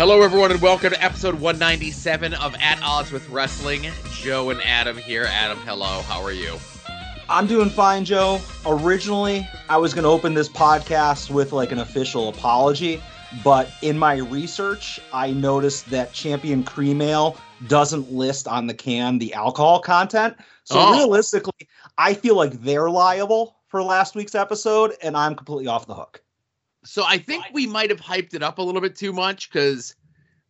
Hello, everyone, and welcome to episode 197 of At Odds with Wrestling. Joe and Adam here. Adam, hello. How are you? I'm doing fine, Joe. Originally, I was going to open this podcast with like an official apology, but in my research, I noticed that Champion Cream Ale doesn't list on the can the alcohol content. So realistically, I feel like they're liable for last week's episode, and I'm completely off the hook. So I think we might have hyped it up a little bit too much because,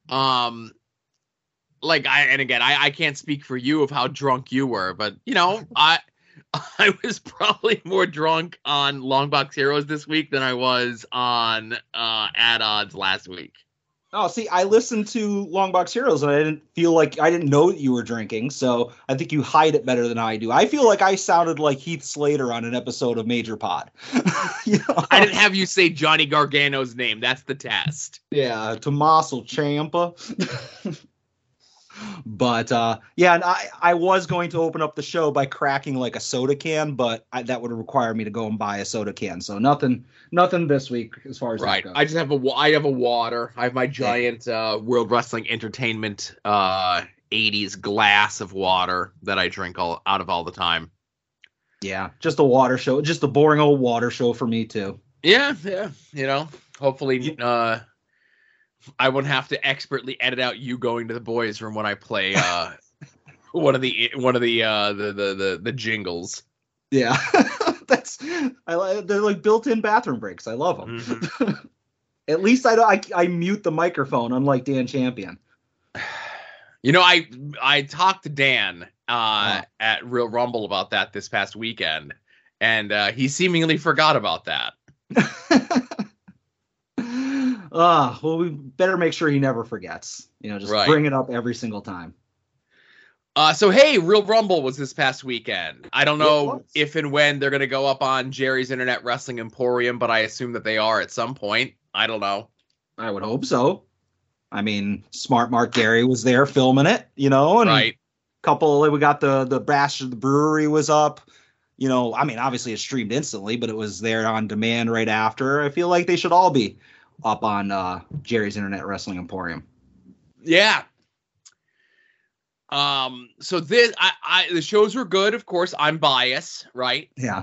I can't speak for you of how drunk you were, but you know, I was probably more drunk on Longbox Heroes this week than I was on At Odds last week. Oh, see, I listened to Longbox Heroes and I didn't know that you were drinking, so I think you hide it better than I do. I feel like I sounded like Heath Slater on an episode of Major Pod. You know? I didn't have you say Johnny Gargano's name. That's the test. Yeah, Tommaso Ciampa. But, and I was going to open up the show by cracking like a soda can, but that would require me to go and buy a soda can. So nothing this week as far as that goes. I just have I have a water. I have my giant World Wrestling Entertainment 80s glass of water that I drink all the time. Yeah, just a water show. Just a boring old water show for me, too. Yeah. You know, hopefully I won't have to expertly edit out you going to the boys' room when I play one of the jingles. Yeah, they're like built-in bathroom breaks. I love them. Mm-hmm. At least I mute the microphone, unlike Dan Champion. You know, I talked to Dan at Real Rumble about that this past weekend, and he seemingly forgot about that. Well, we better make sure he never forgets, you know, just bring it up every single time. So, hey, Real Rumble was this past weekend. I don't know if and when they're going to go up on Jerry's Internet Wrestling Emporium, but I assume that they are at some point. I don't know. I would hope so. I mean, Smart Mark Gary was there filming it, you know, and we got the Bastard the Brewery was up. You know, I mean, obviously it streamed instantly, but it was there on demand right after. I feel like they should all be up on Jerry's Internet Wrestling Emporium. Yeah. So this, the shows were good. Of course, I'm biased, right? Yeah.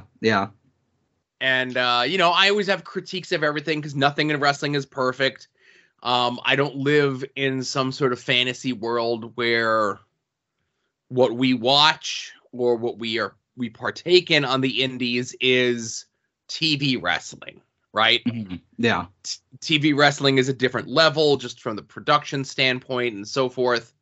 And you know, I always have critiques of everything because nothing in wrestling is perfect. I don't live in some sort of fantasy world where what we watch or what we partake in on the indies is TV wrestling. Right? Mm-hmm. Yeah. TV wrestling is a different level just from the production standpoint and so forth.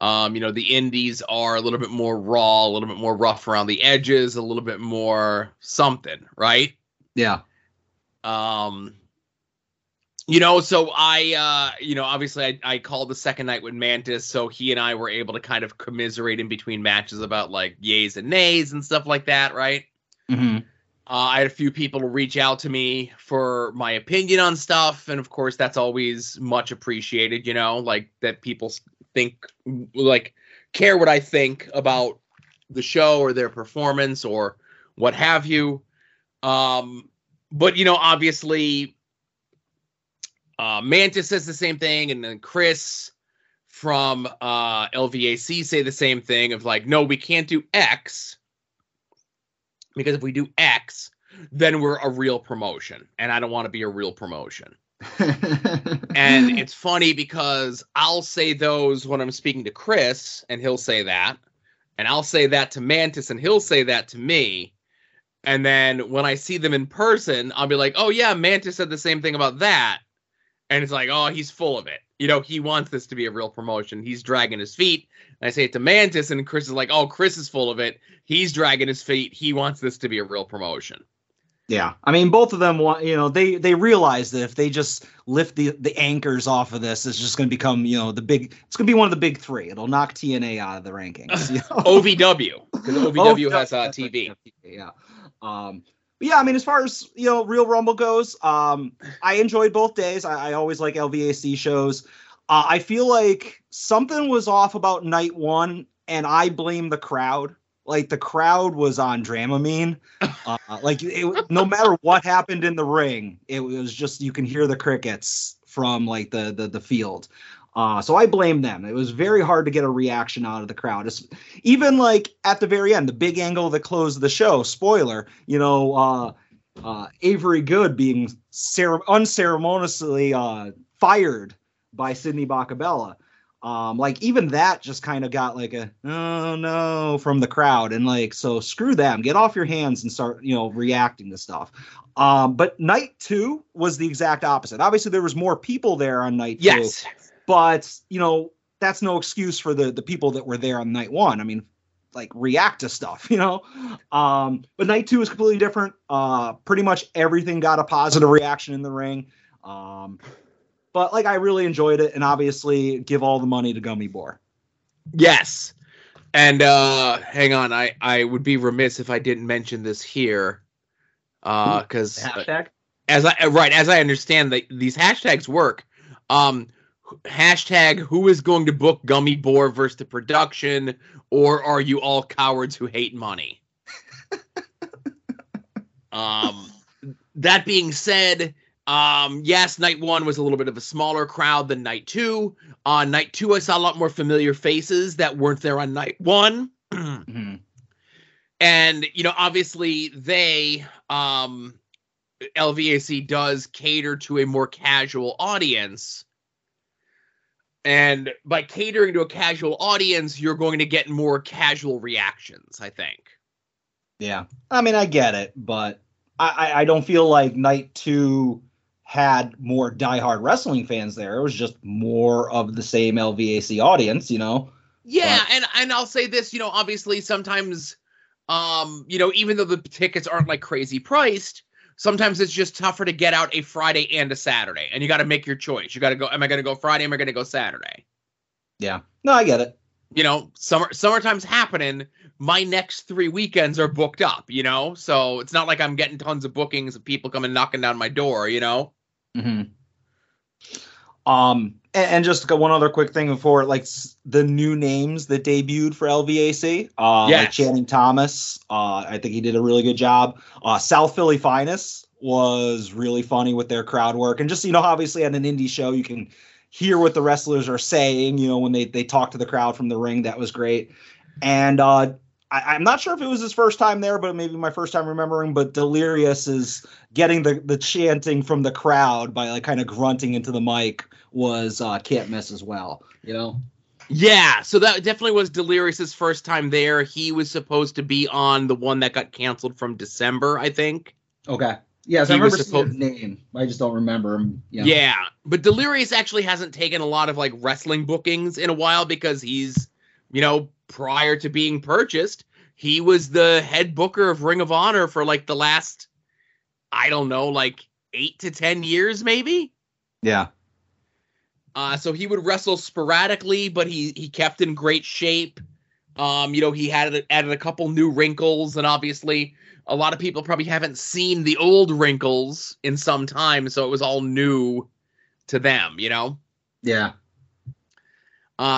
You know, the indies are a little bit more raw, a little bit more rough around the edges, a little bit more something, right? Yeah. You know, so I called the second night with Mantis, so he and I were able to kind of commiserate in between matches about like yays and nays and stuff like that, right? Mm-hmm. I had a few people reach out to me for my opinion on stuff. And of course, that's always much appreciated, you know, like that people think, like, care what I think about the show or their performance or what have you. But, you know, obviously, Mantis says the same thing. And then Chris from LVAC say the same thing of like, no, we can't do X. Because if we do X, then we're a real promotion. And I don't want to be a real promotion. And it's funny because I'll say those when I'm speaking to Chris, and he'll say that. And I'll say that to Mantis, and he'll say that to me. And then when I see them in person, I'll be like, oh, yeah, Mantis said the same thing about that. And it's like, oh, he's full of it. You know, he wants this to be a real promotion. He's dragging his feet. And I say it to Mantis, and Chris is like, oh, Chris is full of it. He's dragging his feet. He wants this to be a real promotion. Yeah. I mean, both of them want, you know, they realize that if they just lift the anchors off of this, it's just going to become, you know, it's going to be one of the big three. It'll knock TNA out of the rankings. You know? OVW. Because OVW has TV. Yeah. But yeah, I mean, as far as, you know, Real Rumble goes, I enjoyed both days. I always like LVAC shows. I feel like something was off about night one, and I blame the crowd. Like, the crowd was on Dramamine. No matter what happened in the ring, it was just, you can hear the crickets from like the field. So I blame them. It was very hard to get a reaction out of the crowd. It's, even like at the very end, the big angle that closed the show, spoiler, you know, Avery Good being unceremoniously fired by Sidney Bacabella. Like even that just kind of got like a, oh no, from the crowd. And like, so screw them, get off your hands and start, you know, reacting to stuff. But night two was the exact opposite. Obviously there was more people there on night two, but you know, that's no excuse for the people that were there on night one. I mean, like react to stuff, you know? But night two was completely different. Pretty much everything got a positive reaction in the ring. But like, I really enjoyed it, and obviously give all the money to Gummy Boar. Yes. And hang on, I would be remiss if I didn't mention this here. Because as I understand that these hashtags work. Hashtag who is going to book Gummy Boar versus the production, or are you all cowards who hate money? That being said, yes, night one was a little bit of a smaller crowd than night two. On night two, I saw a lot more familiar faces that weren't there on night one. Mm-hmm. And, you know, obviously they, LVAC does cater to a more casual audience. And by catering to a casual audience, you're going to get more casual reactions, I think. Yeah. I mean, I get it, but I don't feel like night two had more diehard wrestling fans there. It was just more of the same LVAC audience, you know? Yeah, but. And I'll say this, you know, obviously sometimes, you know, even though the tickets aren't like crazy priced, sometimes it's just tougher to get out a Friday and a Saturday, and you got to make your choice. You got to go, am I going to go Friday? Am I going to go Saturday? Yeah. No, I get it. You know, summertime's happening. My next 3 weekends are booked up, you know? So it's not like I'm getting tons of bookings of people coming knocking down my door, you know? Mm-hmm. And just one other quick thing before, like the new names that debuted for LVAC, yes. Like Channing Thomas, I think he did a really good job. South Philly Finest was really funny with their crowd work. And just, you know, obviously at an indie show, you can hear what the wrestlers are saying, you know, when they talk to the crowd from the ring. That was great. And, I'm not sure if it was his first time there, but maybe my first time remembering, but Delirious is getting the chanting from the crowd by like kind of grunting into the mic was can't miss as well, you know? Yeah, so that definitely was Delirious's first time there. He was supposed to be on the one that got canceled from December, I think. Okay. Yeah, so I remember seeing his name. I just don't remember him. Yeah. Yeah, but Delirious actually hasn't taken a lot of like wrestling bookings in a while because he's, you know, prior to being purchased, he was the head booker of Ring of Honor for like the last, I don't know, like 8 to 10 years, maybe. Yeah. So he would wrestle sporadically, but he kept in great shape. You know, he had added a couple new wrinkles, and obviously a lot of people probably haven't seen the old wrinkles in some time, so it was all new to them, you know? Yeah.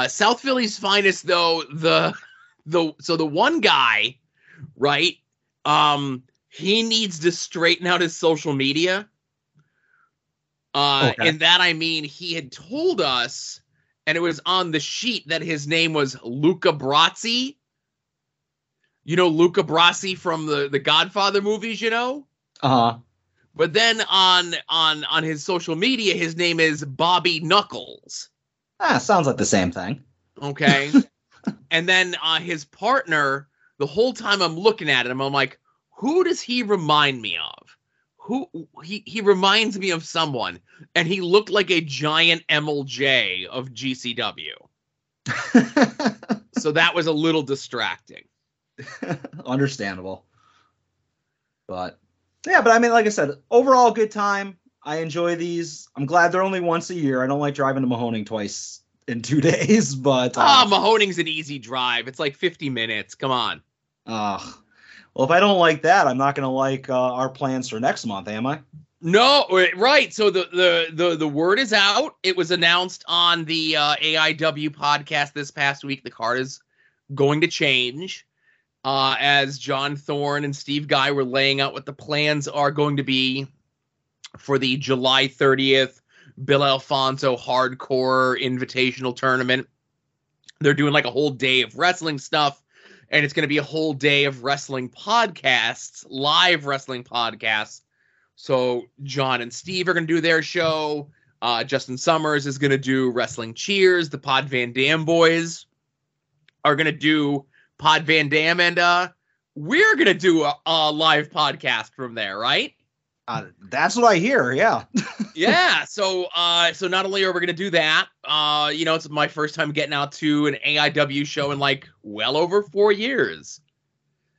South Philly's Finest, though, the one guy, right? He needs to straighten out his social media. Okay. And that, I mean, he had told us, and it was on the sheet that his name was Luca Brasi. You know, Luca Brasi from the Godfather movies, you know? Uh-huh. But then on his social media, his name is Bobby Knuckles. Ah, sounds like the same thing. Okay. And then his partner, the whole time I'm looking at him, I'm like, who does he remind me of? He reminds me of someone. And he looked like a giant MLJ of GCW. So that was a little distracting. Understandable. But yeah, but I mean, like I said, overall good time. I enjoy these. I'm glad they're only once a year. I don't like driving to Mahoning twice in 2 days, but... Mahoning's an easy drive. It's like 50 minutes. Come on. Well, if I don't like that, I'm not going to like our plans for next month, am I? No, right. So the word is out. It was announced on the AIW podcast this past week. The card is going to change. As John Thorne and Steve Guy were laying out what the plans are going to be for the July 30th Bill Alfonso Hardcore Invitational Tournament. They're doing like a whole day of wrestling stuff, and it's going to be a whole day of wrestling podcasts, live wrestling podcasts. So John and Steve are going to do their show. Justin Summers is going to do Wrestling Cheers. The Pod Van Dam boys are going to do Pod Van Dam, and we're going to do a live podcast from there, right? That's what I hear, yeah. Yeah, so not only are we going to do that, it's my first time getting out to an AIW show in like well over 4 years.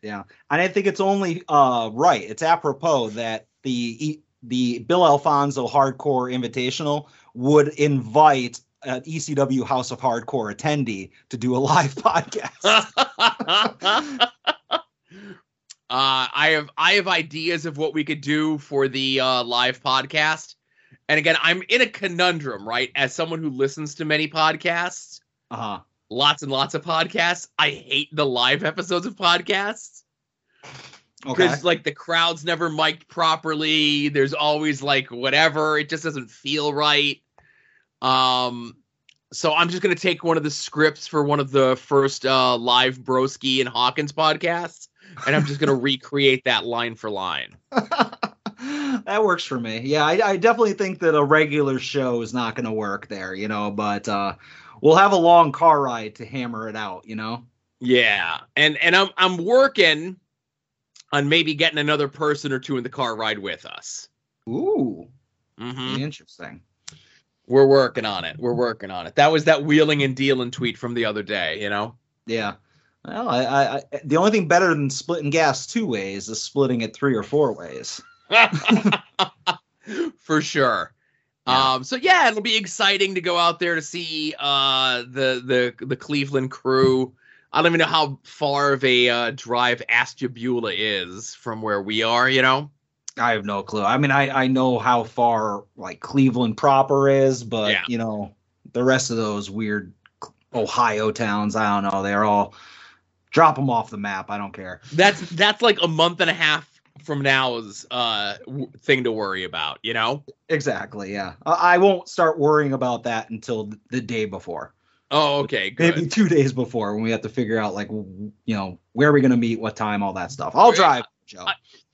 Yeah, and I think it's only right. It's apropos that the Bill Alfonso Hardcore Invitational would invite an ECW House of Hardcore attendee to do a live podcast. I have ideas of what we could do for the live podcast. And again, I'm in a conundrum, right? As someone who listens to many podcasts, lots and lots of podcasts, I hate the live episodes of podcasts. Okay. Because like the crowd's never mic'd properly. There's always like whatever. It just doesn't feel right. So I'm just going to take one of the scripts for one of the first live Broski and Hawkins podcasts. And I'm just going to recreate that line for line. That works for me. Yeah, I definitely think that a regular show is not going to work there, but we'll have a long car ride to hammer it out, Yeah. And I'm working on maybe getting another person or two in the car ride with us. Ooh. Mm-hmm. Interesting. We're working on it. That was that wheeling and dealing tweet from the other day, Yeah. Well, I the only thing better than splitting gas 2 ways is splitting it 3 or 4 ways. For sure. Yeah. So, it'll be exciting to go out there to see the Cleveland crew. I don't even know how far of a drive Ashtabula is from where we are, I have no clue. I mean, I know how far, like, Cleveland proper is, but, yeah. The rest of those weird Ohio towns, I don't know. They're all... Drop them off the map. I don't care. That's like a month and a half from now's thing to worry about, Exactly, yeah. I won't start worrying about that until the day before. Oh, okay, good. Maybe 2 days before when we have to figure out, like, where are we going to meet, what time, all that stuff. I'll drive, Joe.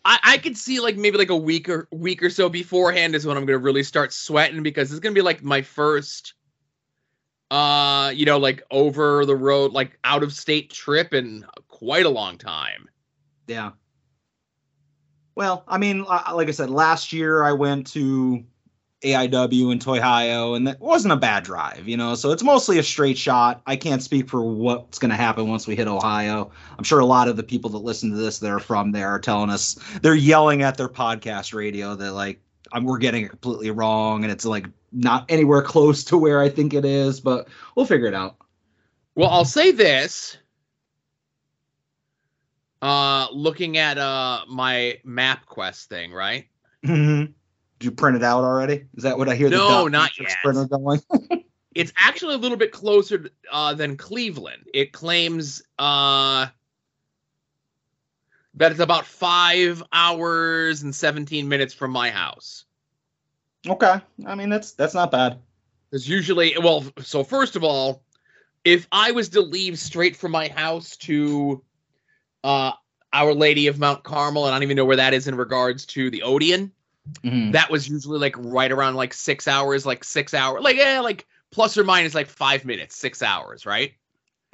I could see, like, maybe like a week or so beforehand is when I'm going to really start sweating because it's going to be, like, my first... like over the road, like out of state trip in quite a long time. Yeah. Well, I mean, like I said, last year I went to AIW in Toyhio and that wasn't a bad drive, so it's mostly a straight shot. I can't speak for what's going to happen once we hit Ohio. I'm sure a lot of the people that listen to this that are from there are telling us they're yelling at their podcast radio that like, we're getting it completely wrong and it's like not anywhere close to where I think it is, but we'll figure it out. Well, I'll say this. Looking at my MapQuest thing, right? Mm-hmm. Did you print it out already? Is that what I hear? No, the not yet. Printer going? It's actually a little bit closer than Cleveland. It claims that it's about 5 hours and 17 minutes from my house. Okay. I mean, that's not bad. Because usually, well, so first of all, if I was to leave straight from my house to Our Lady of Mount Carmel, and I don't even know where that is in regards to the Odeon, mm-hmm. That was usually like right around like 6 hours, like plus or minus like 5 minutes, 6 hours, right?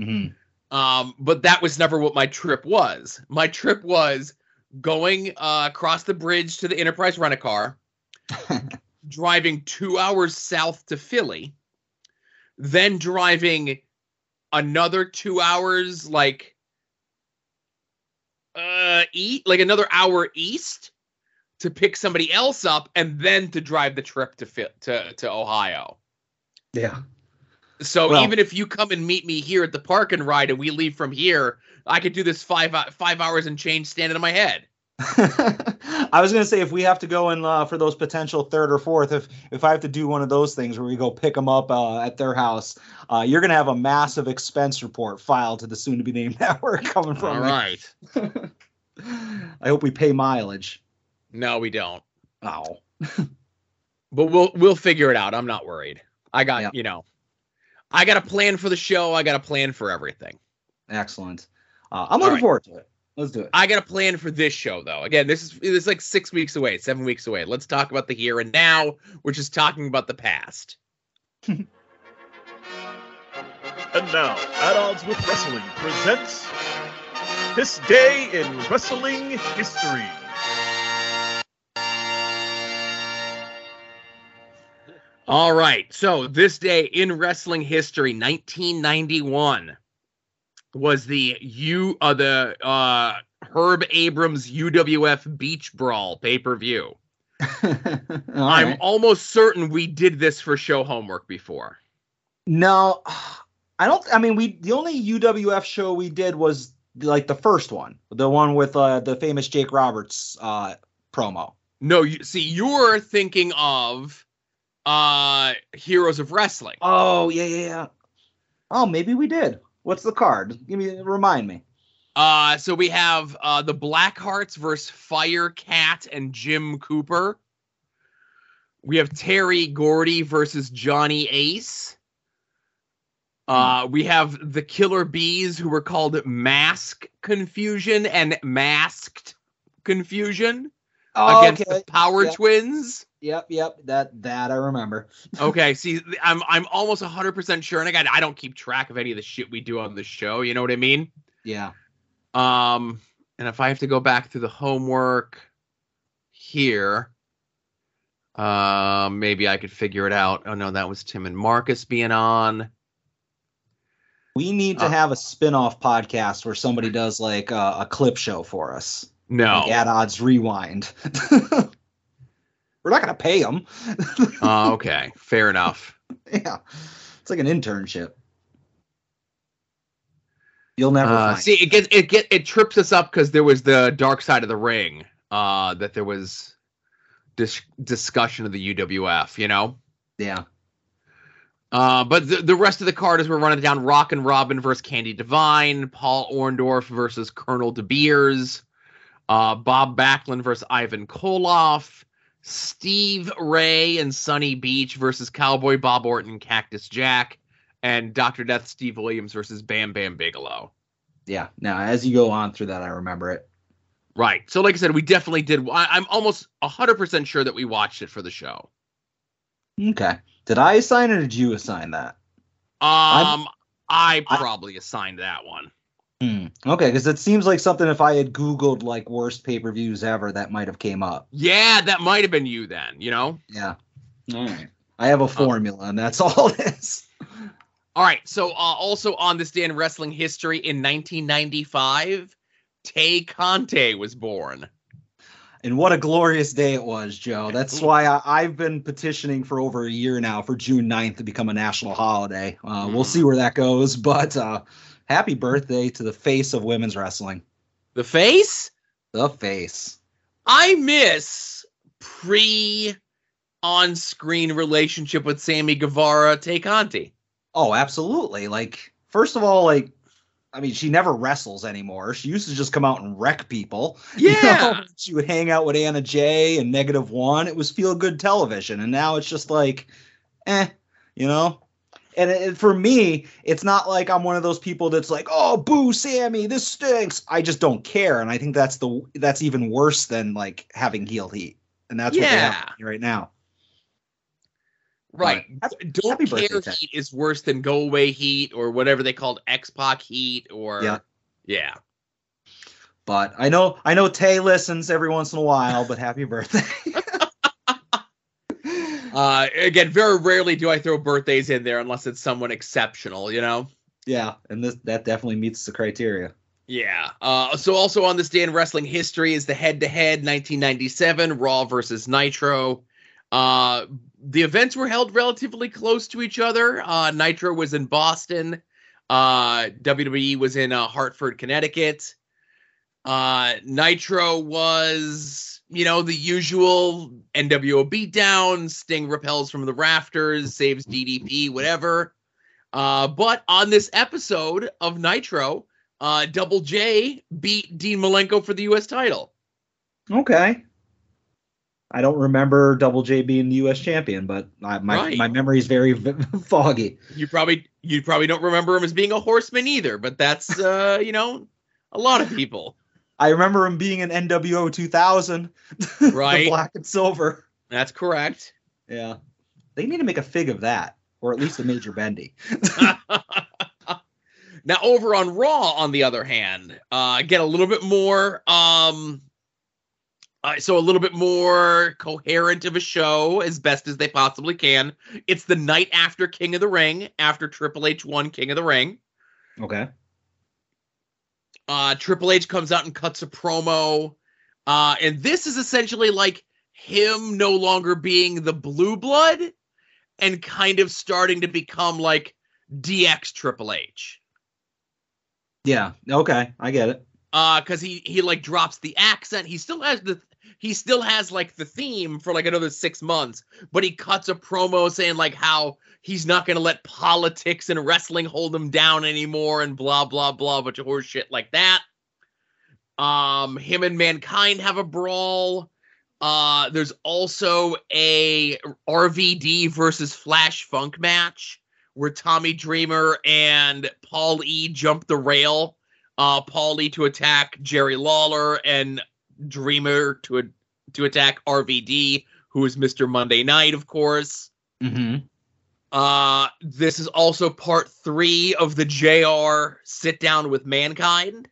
Mm-hmm. But that was never what my trip was. My trip was going across the bridge to the Enterprise Rent-A-Car, driving 2 hours south to Philly, then driving another 2 hours, another hour east to pick somebody else up, and then to drive the trip to Ohio. Yeah. So well, even if you come and meet me here at the park and ride and we leave from here, I could do this five hours and change standing on my head. I was going to say, if we have to go in for those potential third or fourth, if I have to do one of those things where we go pick them up at their house, you're going to have a massive expense report filed to the soon-to-be-named network coming from. All right. I hope we pay mileage. No, we don't. Oh. But we'll figure it out. I'm not worried. I got, you know, I got a plan for the show. I got a plan for everything. Excellent. I'm looking forward to it. Let's do it. I got a plan for this show, though. Again, this is like 6 weeks away, 7 weeks away. Let's talk about the here and now, which is talking about the past. And now, At Odds with Wrestling presents This Day in Wrestling History. All right. So this day in wrestling history, 1991. Was the Herb Abrams UWF Beach Brawl pay-per-view. I'm almost certain we did this for show homework before. No, I don't. I mean, the only UWF show we did was like the first one, the one with the famous Jake Roberts promo. No, you're thinking of Heroes of Wrestling. Oh, yeah. Oh, maybe we did. What's the card? Remind me. So we have the Blackhearts versus Fire Cat and Jim Cooper. We have Terry Gordy versus Johnny Ace. We have the Killer Bees, who were called Masked Confusion and Masked Confusion against the Power Twins. Yep. That I remember. Okay, see, I'm almost 100% sure, and again, I don't keep track of any of the shit we do on the show. You know what I mean? Yeah. And if I have to go back through the homework here, maybe I could figure it out. Oh no, that was Tim and Marcus being on. We need to have a spin-off podcast where somebody does like a clip show for us. No, like At Odds Rewind. We're not going to pay them. Okay. Fair enough. Yeah. It's like an internship. You'll never find see, it trips us up because there was the Dark Side of the Ring, that there was discussion of the UWF, you know? Yeah. But the rest of the card is we're running down Rockin' Robin versus Candy Divine, Paul Orndorff versus Colonel De Beers, Bob Backlund versus Ivan Koloff, Steve Ray and Sonny Beach versus Cowboy Bob Orton, Cactus Jack, and Dr. Death Steve Williams versus Bam Bam Bigelow. Yeah. Now, as you go on through that, I remember it. Right. So, like I said, we definitely did. I'm almost 100% sure that we watched it for the show. Okay. Did I assign or did you assign that? I probably assigned that one. Okay, because it seems like something if I had Googled like worst pay-per-views ever, that might have came up. Yeah, that might have been you then, you know? Yeah. All right. I have a formula, and that's all it is. All right, so also on this day in wrestling history in 1995, Tay Conti was born. And what a glorious day it was, Joe. That's why I've been petitioning for over a year now for June 9th to become a national holiday. We'll see where that goes, but... happy birthday to the face of women's wrestling. The face? The face. I miss pre-on-screen relationship with Sammy Guevara, Tay Conti. Oh, absolutely. Like, first of all, like, I mean, she never wrestles anymore. She used to just come out and wreck people. Yeah. You know? She would hang out with Anna Jay and Negative One. It was feel-good television. And now it's just like, you know? And for me, it's not like I'm one of those people that's like, oh, boo, Sammy, this stinks. I just don't care. And I think that's even worse than like having heel heat. And that's what they have right now. Right. Don't care heat is worse than go away heat or whatever they called X-Pac heat or. Yeah. But I know Tay listens every once in a while, but happy birthday. Again, very rarely do I throw birthdays in there unless it's someone exceptional, you know? Yeah, and that definitely meets the criteria. Yeah. So also on this day in wrestling history is the head-to-head 1997 Raw versus Nitro. The events were held relatively close to each other. Nitro was in Boston. WWE was in Hartford, Connecticut. Nitro was... You know, the usual NWO beatdown, Sting rappels from the rafters, saves DDP, whatever. But on this episode of Nitro, Double J beat Dean Malenko for the U.S. title. Okay. I don't remember Double J being the U.S. champion, but my memory is very foggy. You probably don't remember him as being a horseman either, but that's a lot of people. I remember him being in NWO 2000, right? The black and silver. That's correct. Yeah, they need to make a fig of that, or at least a Major Bendy. Now, over on Raw, on the other hand, get a little bit more. So a little bit more coherent of a show as best as they possibly can. It's the night after King of the Ring, after Triple H won King of the Ring. Okay. Triple H comes out and cuts a promo. And this is essentially like him no longer being the blue blood and kind of starting to become like DX Triple H. Yeah. Okay. I get it. Cause he like drops the accent. He still has like the theme for like another 6 months, but he cuts a promo saying like how he's not going to let politics and wrestling hold him down anymore and blah, blah, blah, bunch of horse shit like that. Him and Mankind have a brawl. There's also a RVD versus Flash Funk match where Tommy Dreamer and Paul E jump the rail. Paulie to attack Jerry Lawler and Dreamer to attack RVD, who is Mr. Monday Night, of course. Mm-hmm. This is also part 3 of the JR sit down with Mankind,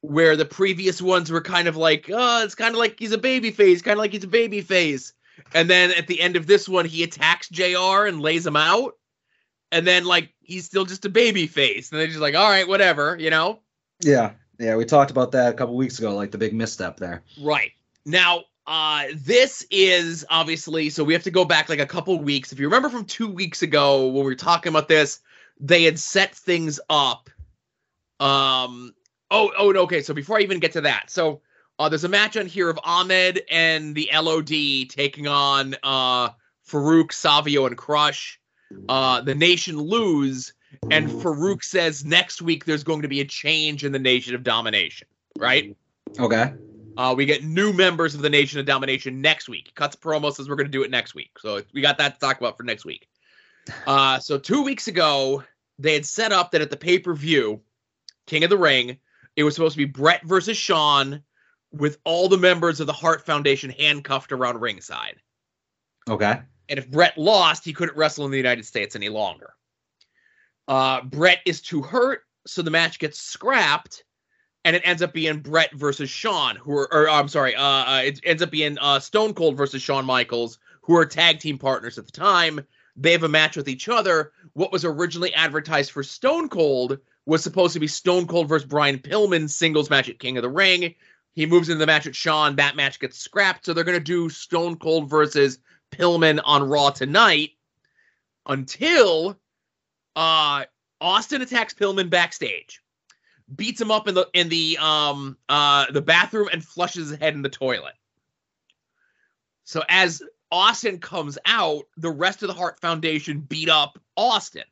where the previous ones were kind of like, it's kind of like he's a babyface, and then at the end of this one, he attacks JR and lays him out. And then, like, he's still just a baby face. And they're just like, all right, whatever, you know? Yeah. Yeah, we talked about that a couple weeks ago, like the big misstep there. Right. Now, this is obviously, so we have to go back like a couple weeks. If you remember from 2 weeks ago when we were talking about this, they had set things up. Okay. So before I even get to that. So there's a match on here of Ahmed and the LOD taking on Farouk, Savio, and Crush. The Nation lose, and Farouk says next week there's going to be a change in the Nation of Domination, right? Okay. We get new members of the Nation of Domination next week. Cuts promo says we're going to do it next week. So we got that to talk about for next week. So 2 weeks ago, they had set up that at the pay-per-view, King of the Ring, it was supposed to be Brett versus Shawn with all the members of the Hart Foundation handcuffed around ringside. Okay. And if Brett lost, he couldn't wrestle in the United States any longer. Brett is too hurt, so the match gets scrapped, and it ends up being Brett versus Shawn, it ends up being Stone Cold versus Shawn Michaels, who are tag team partners at the time. They have a match with each other. What was originally advertised for Stone Cold was supposed to be Stone Cold versus Brian Pillman singles match at King of the Ring. He moves into the match with Shawn. That match gets scrapped, so they're going to do Stone Cold versus Pillman on Raw tonight until Austin attacks Pillman backstage, beats him up in the bathroom and flushes his head in the toilet. So as Austin comes out, the rest of the Hart Foundation beat up Austin.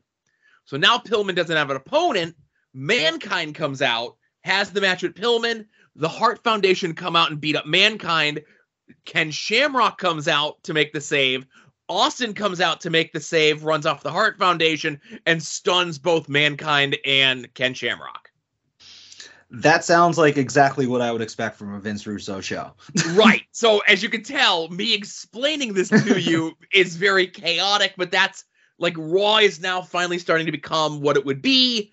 So now Pillman doesn't have an opponent. Mankind comes out, has the match with Pillman. The Hart Foundation come out and beat up Mankind. Ken Shamrock comes out to make the save. Austin comes out to make the save, runs off the Hart Foundation, and stuns both Mankind and Ken Shamrock. That sounds like exactly what I would expect from a Vince Russo show. Right. So as you can tell, me explaining this to you is very chaotic, but that's like Raw is now finally starting to become what it would be.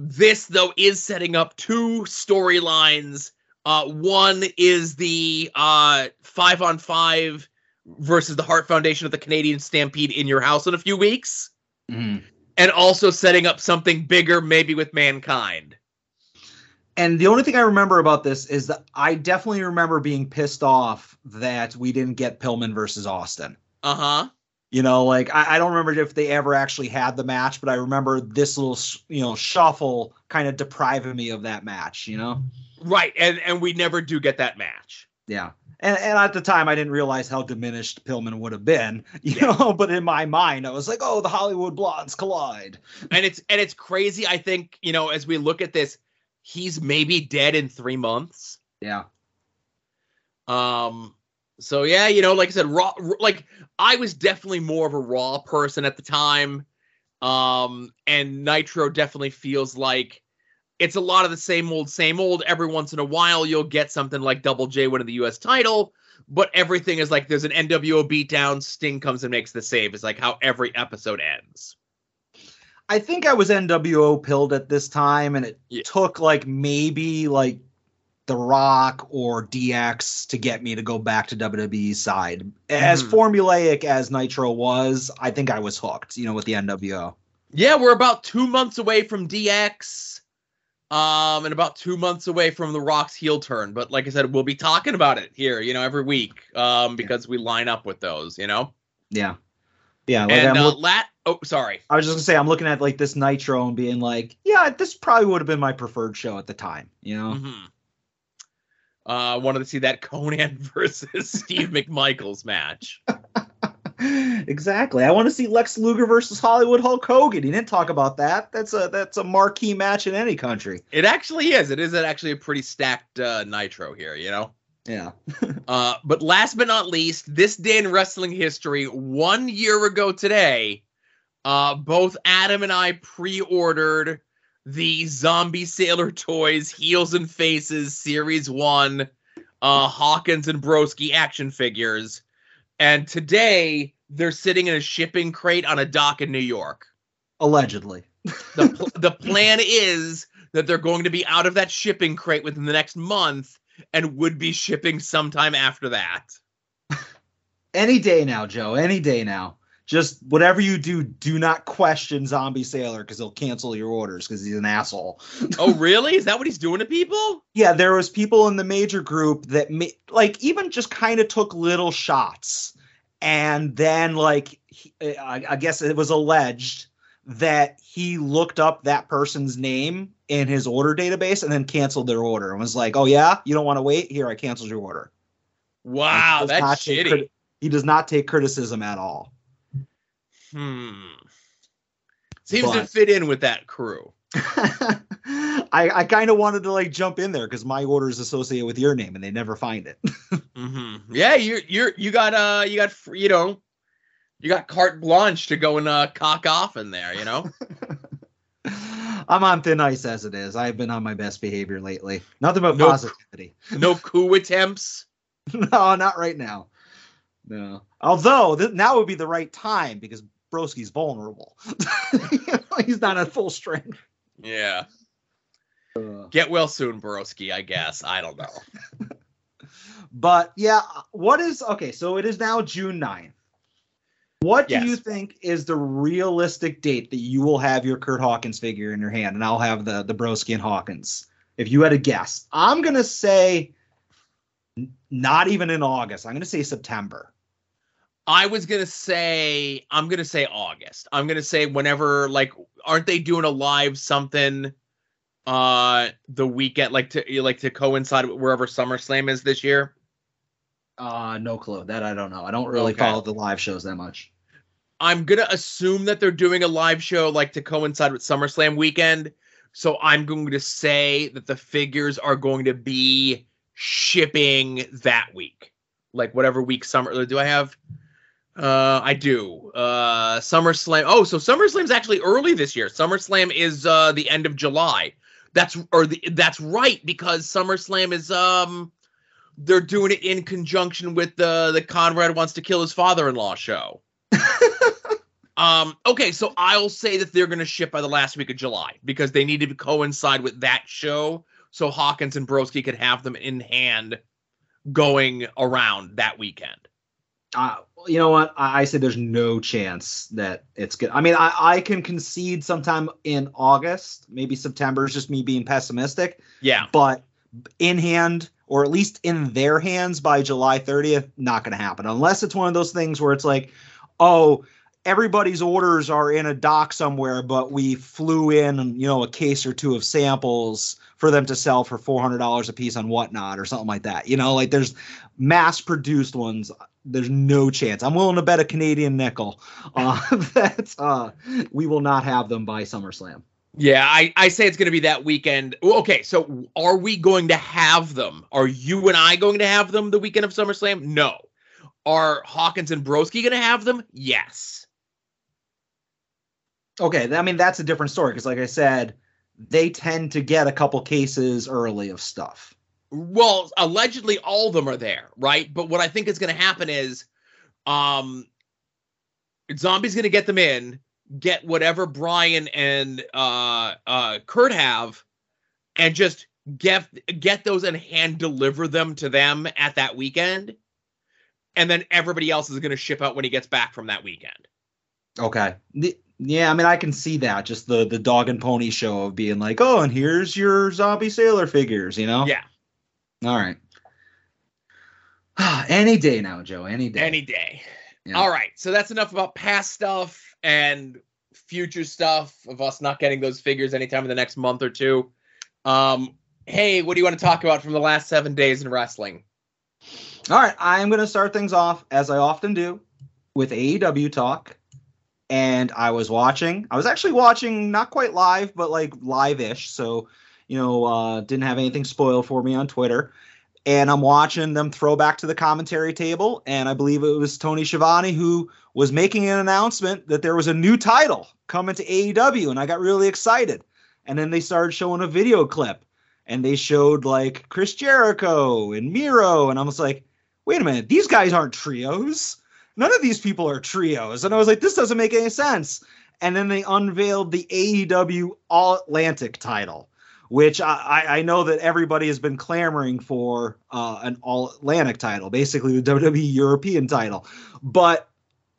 This, though, is setting up two storylines. One is the 5-on-5 versus the Hart Foundation of the Canadian Stampede in your house in a few weeks. Mm-hmm. And also setting up something bigger, maybe with Mankind. And the only thing I remember about this is that I definitely remember being pissed off that we didn't get Pillman versus Austin. Uh-huh. You know, like, I don't remember if they ever actually had the match, but I remember this little, shuffle kind of depriving me of that match, you know? Right, and we never do get that match. Yeah, and at the time, I didn't realize how diminished Pillman would have been, you know. But in my mind, I was like, "Oh, the Hollywood Blondes collide." And it's crazy. I think as we look at this, he's maybe dead in 3 months. Yeah. So yeah, you know, like I said, Raw, like I was definitely more of a Raw person at the time. And Nitro definitely feels like it's a lot of the same old. Every once in a while, you'll get something like Double J winning the U.S. title, but everything is like there's an NWO beatdown, Sting comes and makes the save. It's like how every episode ends. I think I was NWO pilled at this time, and it took like maybe like The Rock or DX to get me to go back to WWE's side. As formulaic as Nitro was, I think I was hooked, you know, with the NWO. Yeah, we're about 2 months away from DX. And about 2 months away from The Rock's heel turn. But like I said, we'll be talking about it here, you know, every week because we line up with those, you know? Yeah. Yeah. Like, and oh, sorry. I was just going to say, I'm looking at like this Nitro and being like, yeah, this probably would have been my preferred show at the time, you know? Wanted to see that Conan versus Steve McMichaels match. Exactly. I want to see Lex Luger versus Hollywood Hulk Hogan. He didn't talk about that. That's a marquee match in any country. It actually is. It is actually a pretty stacked Nitro here, you know? Yeah. But last but not least, this day in wrestling history, 1 year ago today, both Adam and I pre-ordered the Zombie Sailor Toys Heels and Faces Series 1 Hawkins and Broski action figures. And today, they're sitting in a shipping crate on a dock in New York. Allegedly. The plan is that they're going to be out of that shipping crate within the next month and would be shipping sometime after that. Any day now, Joe. Any day now. Just whatever you do, do not question Zombie Sailor because he'll cancel your orders because he's an asshole. Oh, really? Is that what he's doing to people? Yeah, there was people in the major group that like even just kind of took little shots. And then like I guess it was alleged that he looked up that person's name in his order database and then canceled their order and was like, oh, yeah, you don't want to wait? Here, I canceled your order. Wow, that's shitty. He does not take criticism at all. Seems to fit in with that crew. I kind of wanted to like jump in there because my order is associated with your name and they never find it. Yeah, you got carte blanche to go and cock off in there, you know. I'm on thin ice as it is. I've been on my best behavior lately. Nothing but positivity. No coup attempts. No, not right now. No. Although now would be the right time because Broski's vulnerable. He's not at full strength. Yeah. Get well soon, Broski, I guess. I don't know. But yeah, so it is now June 9th. What do you think is the realistic date that you will have your Curt Hawkins figure in your hand? And I'll have the Broski and Hawkins. If you had a guess, I'm going to say not even in August. I'm going to say September. I'm going to say August. I'm going to say whenever, like, aren't they doing a live something the weekend, like to coincide with wherever SummerSlam is this year? No clue. That I don't know. I don't really follow the live shows that much. I'm going to assume that they're doing a live show, like, to coincide with SummerSlam weekend. So I'm going to say that the figures are going to be shipping that week. Like, whatever week summer... Do I have... I do. SummerSlam. Oh, so SummerSlam's actually early this year. SummerSlam is the end of July. That's right, because SummerSlam is they're doing it in conjunction with the Conrad Wants to Kill His Father-in-Law show. Okay, so I'll say that they're going to ship by the last week of July because they need to coincide with that show so Hawkins and Broski could have them in hand going around that weekend. You know what? I say there's no chance that it's good. I mean, I can concede sometime in August, maybe September is just me being pessimistic. Yeah. But in hand, or at least in their hands by July 30th, not going to happen. Unless it's one of those things where it's like, oh, everybody's orders are in a dock somewhere, but we flew in, you know, a case or two of samples for them to sell for $400 a piece on Whatnot or something like that. You know, like there's mass produced ones. There's no chance. I'm willing to bet a Canadian nickel that we will not have them by SummerSlam. Yeah, I say it's going to be that weekend. Okay, so are we going to have them? Are you and I going to have them the weekend of SummerSlam? No. Are Hawkins and Broski going to have them? Yes. Okay, I mean, that's a different story because, like I said, they tend to get a couple cases early of stuff. Well, allegedly all of them are there, right? But what I think is going to happen is Zombie's going to get them in, get whatever Brian and Kurt have, and just get those and hand deliver them to them at that weekend. And then everybody else is going to ship out when he gets back from that weekend. Okay. Yeah, I mean, I can see that. Just the dog and pony show of being like, oh, and here's your zombie sailor figures, you know? Yeah. All right. Any day now, Joe. Any day. Any day. Yeah. All right. So that's enough about past stuff and future stuff of us not getting those figures anytime in the next month or two. Hey, what do you want to talk about from the last 7 days in wrestling? All right, I'm going to start things off, as I often do, with AEW talk. And I was actually watching, not quite live, but like live-ish. So, you know, didn't have anything spoiled for me on Twitter. And I'm watching them throw back to the commentary table. And I believe it was Tony Schiavone who was making an announcement that there was a new title coming to AEW. And I got really excited. And then they started showing a video clip. And they showed, like, Chris Jericho and Miro. And I was like, wait a minute, these guys aren't trios. None of these people are trios. And I was like, this doesn't make any sense. And then they unveiled the AEW All-Atlantic title, which I know that everybody has been clamoring for an All-Atlantic title, basically the WWE European title. But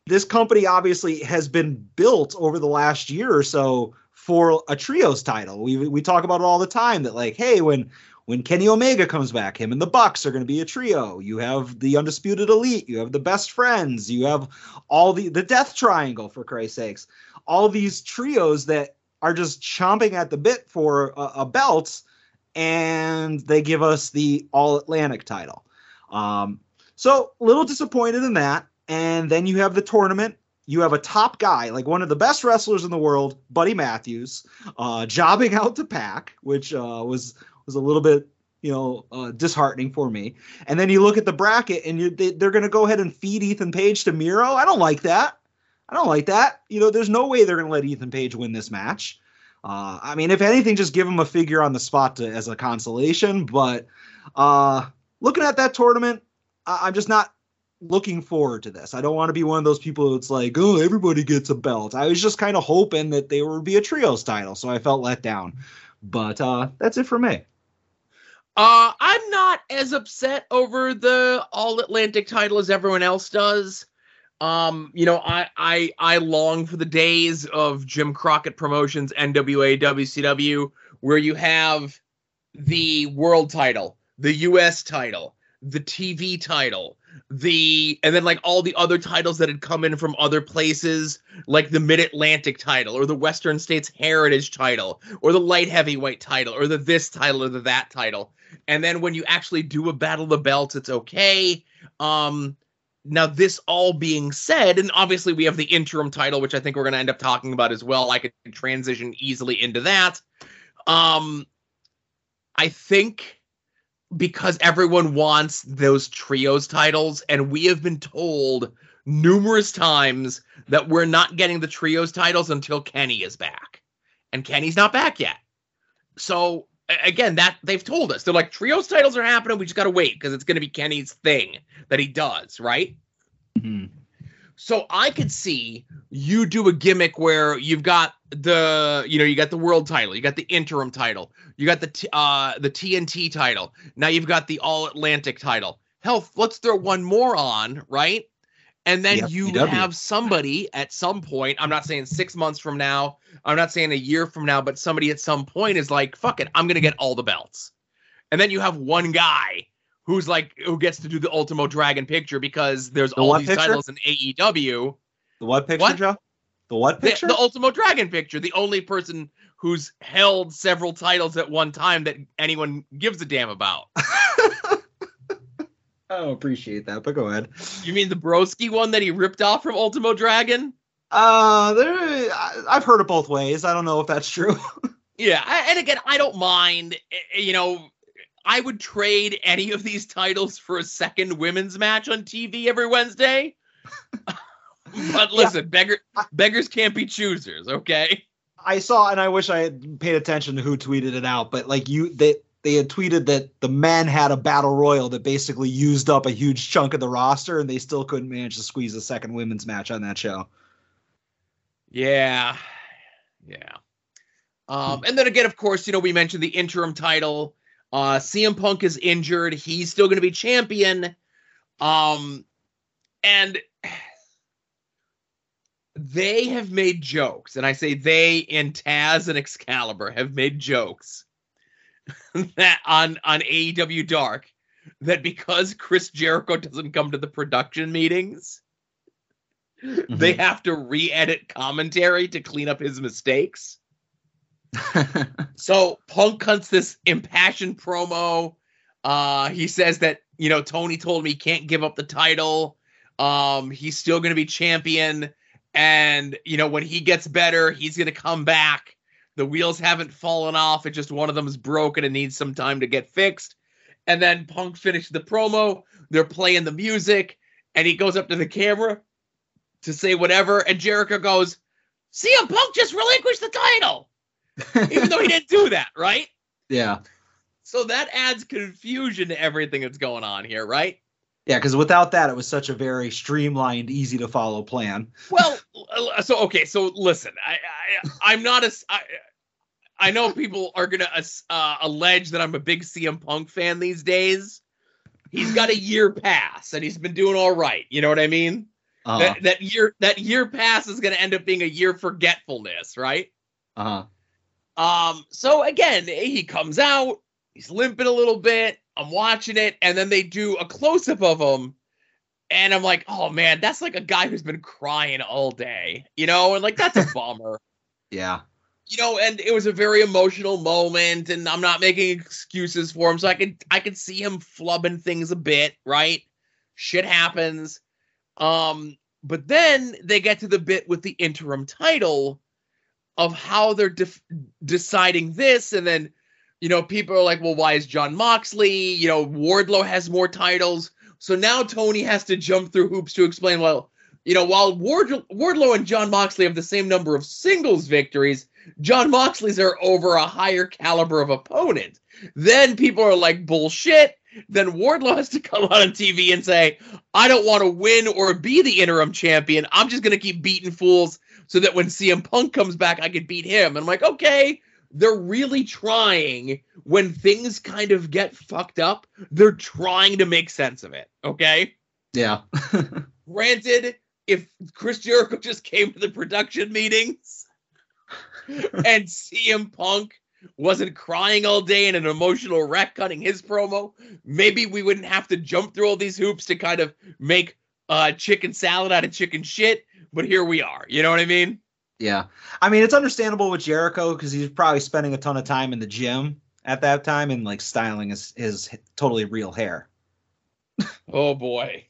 this company obviously has been built over the last year or so for a trios title. We talk about it all the time that, like, hey, when Kenny Omega comes back, him and the Bucks are going to be a trio. You have the Undisputed Elite. You have the Best Friends. You have all the Death Triangle, for Christ's sakes. All these trios that are just chomping at the bit for a belt, and they give us the All-Atlantic title. So a little disappointed in that. And then you have the tournament. You have a top guy, like one of the best wrestlers in the world, Buddy Matthews, jobbing out to Pac, which was a little bit, you know, disheartening for me. And then you look at the bracket, and they're going to go ahead and feed Ethan Page to Miro. I don't like that. You know, there's no way they're going to let Ethan Page win this match. I mean, if anything, just give him a figure on the spot as a consolation. But looking at that tournament, I'm just not looking forward to this. I don't want to be one of those people that's like, oh, everybody gets a belt. I was just kind of hoping that they would be a trios title, so I felt let down. But that's it for me. I'm not as upset over the All-Atlantic title as everyone else does. You know, I long for the days of Jim Crockett Promotions, NWA, WCW, where you have the world title, the U.S. title, the TV title, and then like all the other titles that had come in from other places, like the Mid-Atlantic title or the Western States Heritage title or the light heavyweight title or the this title or the that title. And then when you actually do a battle of the belts, it's okay. Now this all being said, and obviously we have the interim title, which I think we're going to end up talking about as well. I could transition easily into that. I think, because everyone wants those trios titles, and we have been told numerous times that we're not getting the trios titles until Kenny is back, and Kenny's not back yet. So again, that they've told us, they're like, trios titles are happening. We just got to wait. Cause it's going to be Kenny's thing that he does. Right. Mm-hmm. So I could see you do a gimmick where you've got the world title, you got the interim title, you got the TNT title. Now you've got the All Atlantic title. Hell, let's throw one more on, right? And then you have somebody at some point, I'm not saying 6 months from now, I'm not saying a year from now, but somebody at some point is like, fuck it, I'm going to get all the belts. And then you have one guy who's like, who gets to do the Ultimo Dragon picture because there's all these titles in AEW. The what picture, Joe? The what picture? The Ultimo Dragon picture. The only person who's held several titles at one time that anyone gives a damn about. I don't appreciate that, but go ahead. You mean the Broski one that he ripped off from Ultimo Dragon? I've heard it both ways. I don't know if that's true. Yeah, and again, I don't mind, you know, I would trade any of these titles for a second women's match on TV every Wednesday. But listen, beggars can't be choosers, okay? I saw, and I wish I had paid attention to who tweeted it out, but like they had tweeted that the men had a battle royal that basically used up a huge chunk of the roster, and they still couldn't manage to squeeze a second women's match on that show. Yeah. Yeah. And then again, of course, you know, we mentioned the interim title. CM Punk is injured. He's still going to be champion. And they have made jokes. And I say they in Taz and Excalibur have made jokes that on AEW Dark that because Chris Jericho doesn't come to the production meetings, mm-hmm. they have to re-edit commentary to clean up his mistakes. So Punk cuts this impassioned promo. He says that, you know, Tony told me he can't give up the title. He's still going to be champion. And, you know, when he gets better, he's going to come back. The wheels haven't fallen off. It's just one of them is broken and needs some time to get fixed. And then Punk finishes the promo. They're playing the music. And he goes up to the camera to say whatever. And Jericho goes, CM Punk just relinquished the title. Even though he didn't do that, right? Yeah. So that adds confusion to everything that's going on here, right? Yeah, because without that, it was such a very streamlined, easy-to-follow plan. Well, so, okay, so listen, I'm not a... I know people are going to allege that I'm a big CM Punk fan these days. He's got a year pass, and he's been doing all right. You know what I mean? Uh-huh. That year pass is going to end up being a year forgetfulness, right? Uh-huh. So again, he comes out, he's limping a little bit, I'm watching it, and then they do a close-up of him, and I'm like, oh man, that's like a guy who's been crying all day, you know, and like, that's a bummer. Yeah. You know, and it was a very emotional moment, and I'm not making excuses for him, so I could see him flubbing things a bit, right? Shit happens. But then they get to the bit with the interim title, of how they're deciding this. And then, you know, people are like, well, why is John Moxley? You know, Wardlow has more titles. So now Tony has to jump through hoops to explain, well, you know, while Wardlow and John Moxley have the same number of singles victories, John Moxley's are over a higher caliber of opponent. Then people are like, bullshit. Then Wardlow has to come out on TV and say, I don't want to win or be the interim champion. I'm just going to keep beating fools so that when CM Punk comes back, I could beat him. And I'm like, okay, they're really trying. When things kind of get fucked up, they're trying to make sense of it, okay? Yeah. Granted, if Chris Jericho just came to the production meetings and CM Punk wasn't crying all day in an emotional wreck cutting his promo, maybe we wouldn't have to jump through all these hoops to kind of make chicken salad out of chicken shit. But here we are. You know what I mean? Yeah. I mean, it's understandable with Jericho because he's probably spending a ton of time in the gym at that time and like styling his totally real hair. Oh, boy.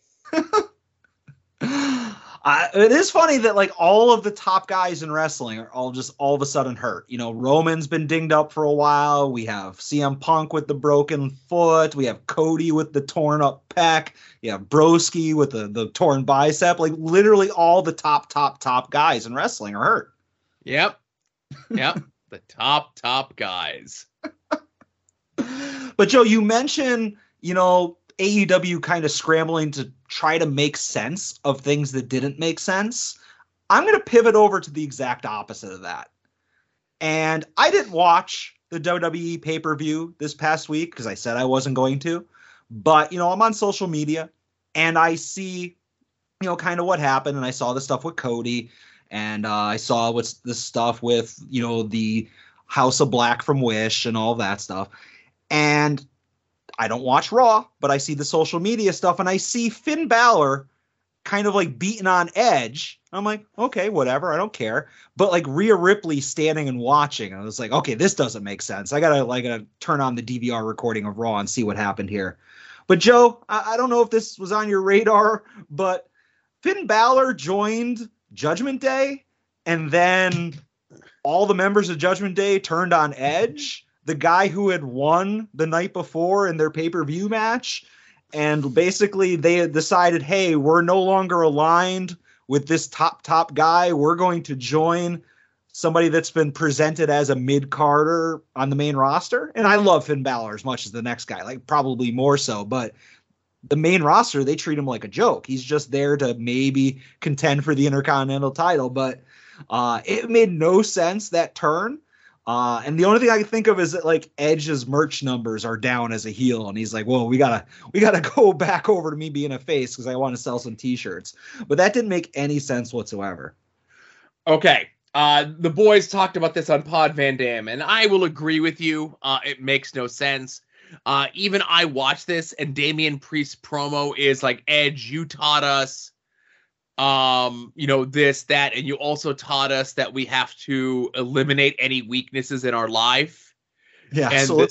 It is funny that like all of the top guys in wrestling are all just all of a sudden hurt. You know, Roman's been dinged up for a while. We have CM Punk with the broken foot. We have Cody with the torn up pec. You have Broski with the torn bicep. Like literally all the top guys in wrestling are hurt. Yep. Yep. The top guys. But Joe, you mentioned, you know, AEW kind of scrambling to try to make sense of things that didn't make sense. I'm going to pivot over to the exact opposite of that. And I didn't watch the WWE pay-per-view this past week because I said I wasn't going to. But, you know, I'm on social media and I see, you know, kind of what happened. And I saw the stuff with Cody and I saw what's the stuff with, you know, the House of Black from Wish and all that stuff. And I don't watch Raw, but I see the social media stuff and I see Finn Balor kind of like beating on Edge. I'm like, okay, whatever. I don't care. But like Rhea Ripley standing and watching. And I was like, okay, this doesn't make sense. I got to like turn on the DVR recording of Raw and see what happened here. But Joe, I don't know if this was on your radar, but Finn Balor joined Judgment Day and then all the members of Judgment Day turned on Edge. the guy who had won the night before in their pay-per-view match. And basically they had decided, hey, we're no longer aligned with this top guy. We're going to join somebody that's been presented as a mid-carder on the main roster. And I love Finn Balor as much as the next guy, like probably more so. But the main roster, they treat him like a joke. He's just there to maybe contend for the Intercontinental title. But it made no sense, that turn. And the only thing I can think of is that like Edge's merch numbers are down as a heel, and he's like, "Whoa, we gotta go back over to me being a face because I want to sell some T-shirts." But that didn't make any sense whatsoever. Okay, the boys talked about this on Pod Van Dam, and I will agree with you. It makes no sense. Even I watched this, and Damian Priest's promo is like, "Edge, you taught us, you know, this, that, and you also taught us that we have to eliminate any weaknesses in our life." Yeah. And, so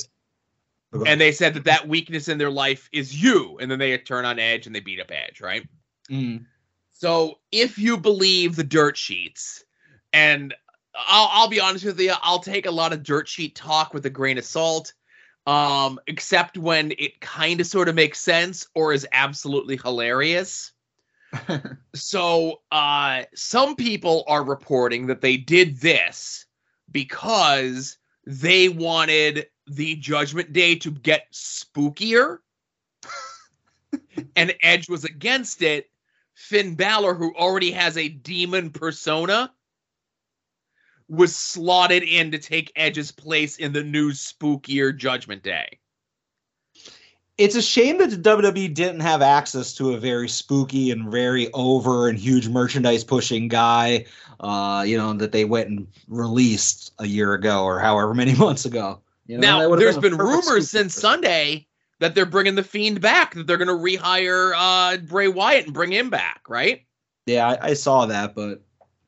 and they said that weakness in their life is you. And then they turn on Edge and they beat up Edge. Right. Mm. So if you believe the dirt sheets, and I'll be honest with you, I'll take a lot of dirt sheet talk with a grain of salt, except when it kind of sort of makes sense or is absolutely hilarious. So some people are reporting that they did this because they wanted the Judgment Day to get spookier, and Edge was against it. Finn Balor, who already has a demon persona, was slotted in to take Edge's place in the new spookier Judgment Day. It's a shame that the WWE didn't have access to a very spooky and very over and huge merchandise pushing guy, you know, that they went and released a year ago or however many months ago. You know, now, there's been rumors since Sunday that they're bringing The Fiend back, that they're going to rehire Bray Wyatt and bring him back, right? Yeah, I saw that, but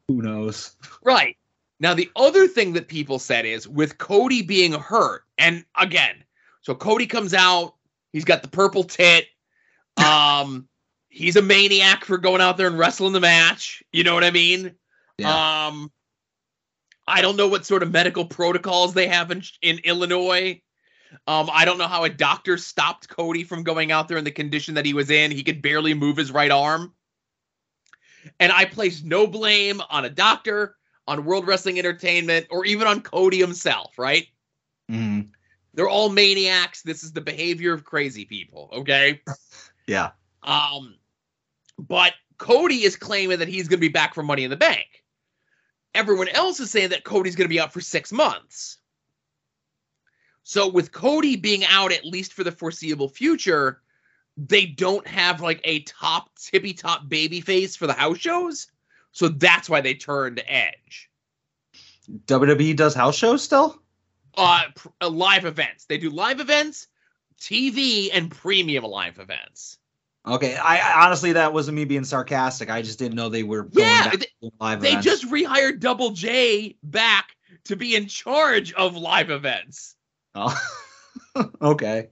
who knows? Right. Now, the other thing that people said is with Cody being hurt, and again, so Cody comes out. He's got the purple tit. He's a maniac for going out there and wrestling the match. You know what I mean? Yeah. I don't know what sort of medical protocols they have in Illinois. I don't know how a doctor stopped Cody from going out there in the condition that he was in. He could barely move his right arm. And I place no blame on a doctor, on World Wrestling Entertainment, or even on Cody himself, right? Mm-hmm. They're all maniacs. This is the behavior of crazy people, okay? Yeah. But Cody is claiming that he's going to be back for Money in the Bank. Everyone else is saying that Cody's going to be out for 6 months. So with Cody being out, at least for the foreseeable future, they don't have like a top tippy-top baby face for the house shows. So that's why they turned Edge. WWE does house shows still? Live events. They do live events, TV, and premium live events. Okay, I honestly, that wasn't me being sarcastic. I just didn't know they were going back to live events. They just rehired Double J back to be in charge of live events. Oh, okay.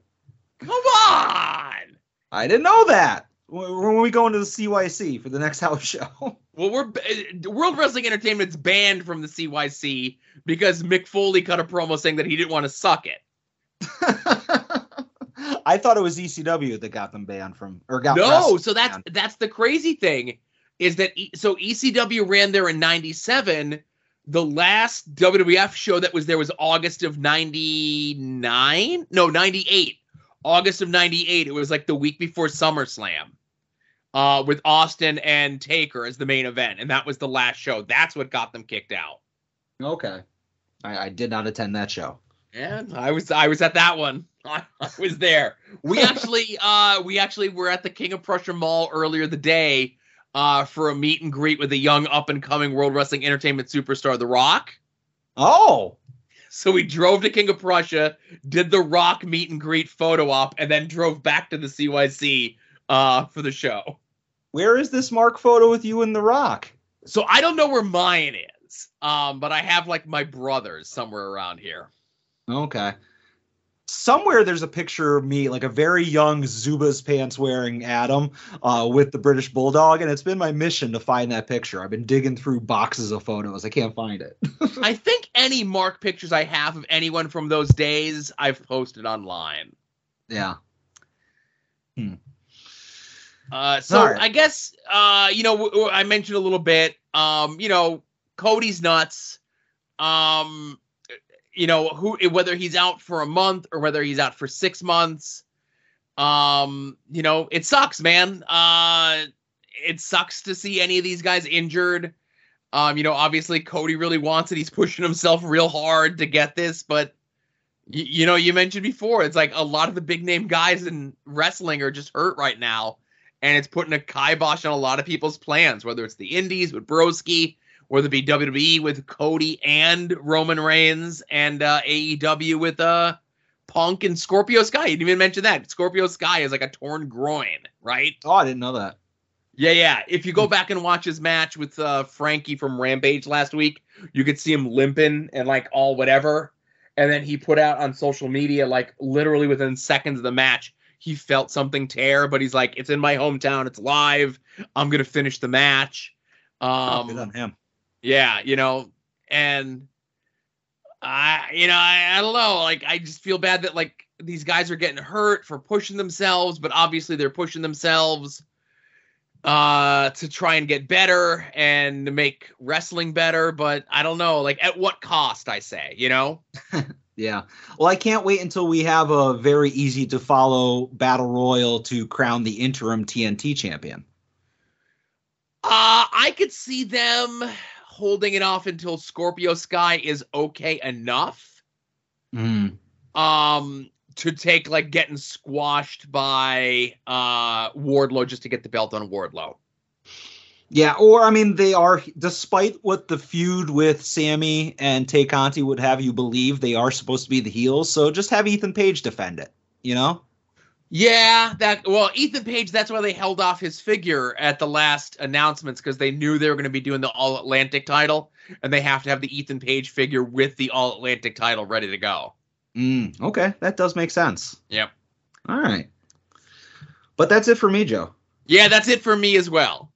Come on! I didn't know that. When are we going to the CYC for the next house show? Well, World Wrestling Entertainment's banned from the CYC because Mick Foley cut a promo saying that he didn't want to suck it. I thought it was ECW that got them banned from, or got no. So that's the crazy thing is that so ECW ran there in '97. The last WWF show that was there was August of '99. No, '98. August of '98. It was like the week before SummerSlam. With Austin and Taker as the main event. And that was the last show. That's what got them kicked out. Okay. I did not attend that show. Yeah, I was at that one. I was there. We actually were at the King of Prussia Mall earlier the day for a meet and greet with a young up-and-coming World Wrestling Entertainment superstar, The Rock. Oh! So we drove to King of Prussia, did The Rock meet and greet photo op, and then drove back to the CYC for the show. Where is this Mark photo with you and The Rock? So I don't know where mine is, but I have like my brother's somewhere around here. Okay. somewhere there's a picture of me, like a very young Zubas pants wearing Adam with the British Bulldog, and it's been my mission to find that picture. I've been digging through boxes of photos. I can't find it. I think any Mark pictures I have of anyone from those days, I've posted online. Yeah. Hmm. I guess, I mentioned a little bit, Cody's nuts. Whether he's out for a month or whether he's out for 6 months, it sucks, man. It sucks to see any of these guys injured. Obviously Cody really wants it. He's pushing himself real hard to get this, but you mentioned before, it's like a lot of the big name guys in wrestling are just hurt right now, and it's putting a kibosh on a lot of people's plans, whether it's the Indies with Broski, whether it be WWE with Cody and Roman Reigns, and AEW with Punk and Scorpio Sky. You didn't even mention that. Scorpio Sky is like a torn groin, right? Oh, I didn't know that. Yeah. If you go back and watch his match with Frankie from Rampage last week, you could see him limping and like all whatever. And then he put out on social media, like literally within seconds of the match, he felt something tear, but he's like, it's in my hometown. It's live. I'm going to finish the match. Good on him. Yeah, and I don't know, like, I just feel bad that, like, these guys are getting hurt for pushing themselves, but obviously they're pushing themselves to try and get better and to make wrestling better, but I don't know, like, at what cost, I say, Yeah. Well, I can't wait until we have a very easy-to-follow Battle Royal to crown the interim TNT champion. I could see them holding it off until Scorpio Sky is okay enough to take, like, getting squashed by Wardlow just to get the belt on Wardlow. Yeah, or, I mean, they are, despite what the feud with Sammy and Tay Conti would have you believe, they are supposed to be the heels, so just have Ethan Page defend it, Yeah, Ethan Page, that's why they held off his figure at the last announcements, because they knew they were going to be doing the All-Atlantic title, and they have to have the Ethan Page figure with the All-Atlantic title ready to go. Okay, that does make sense. Yep. All right. But that's it for me, Joe. Yeah, that's it for me as well.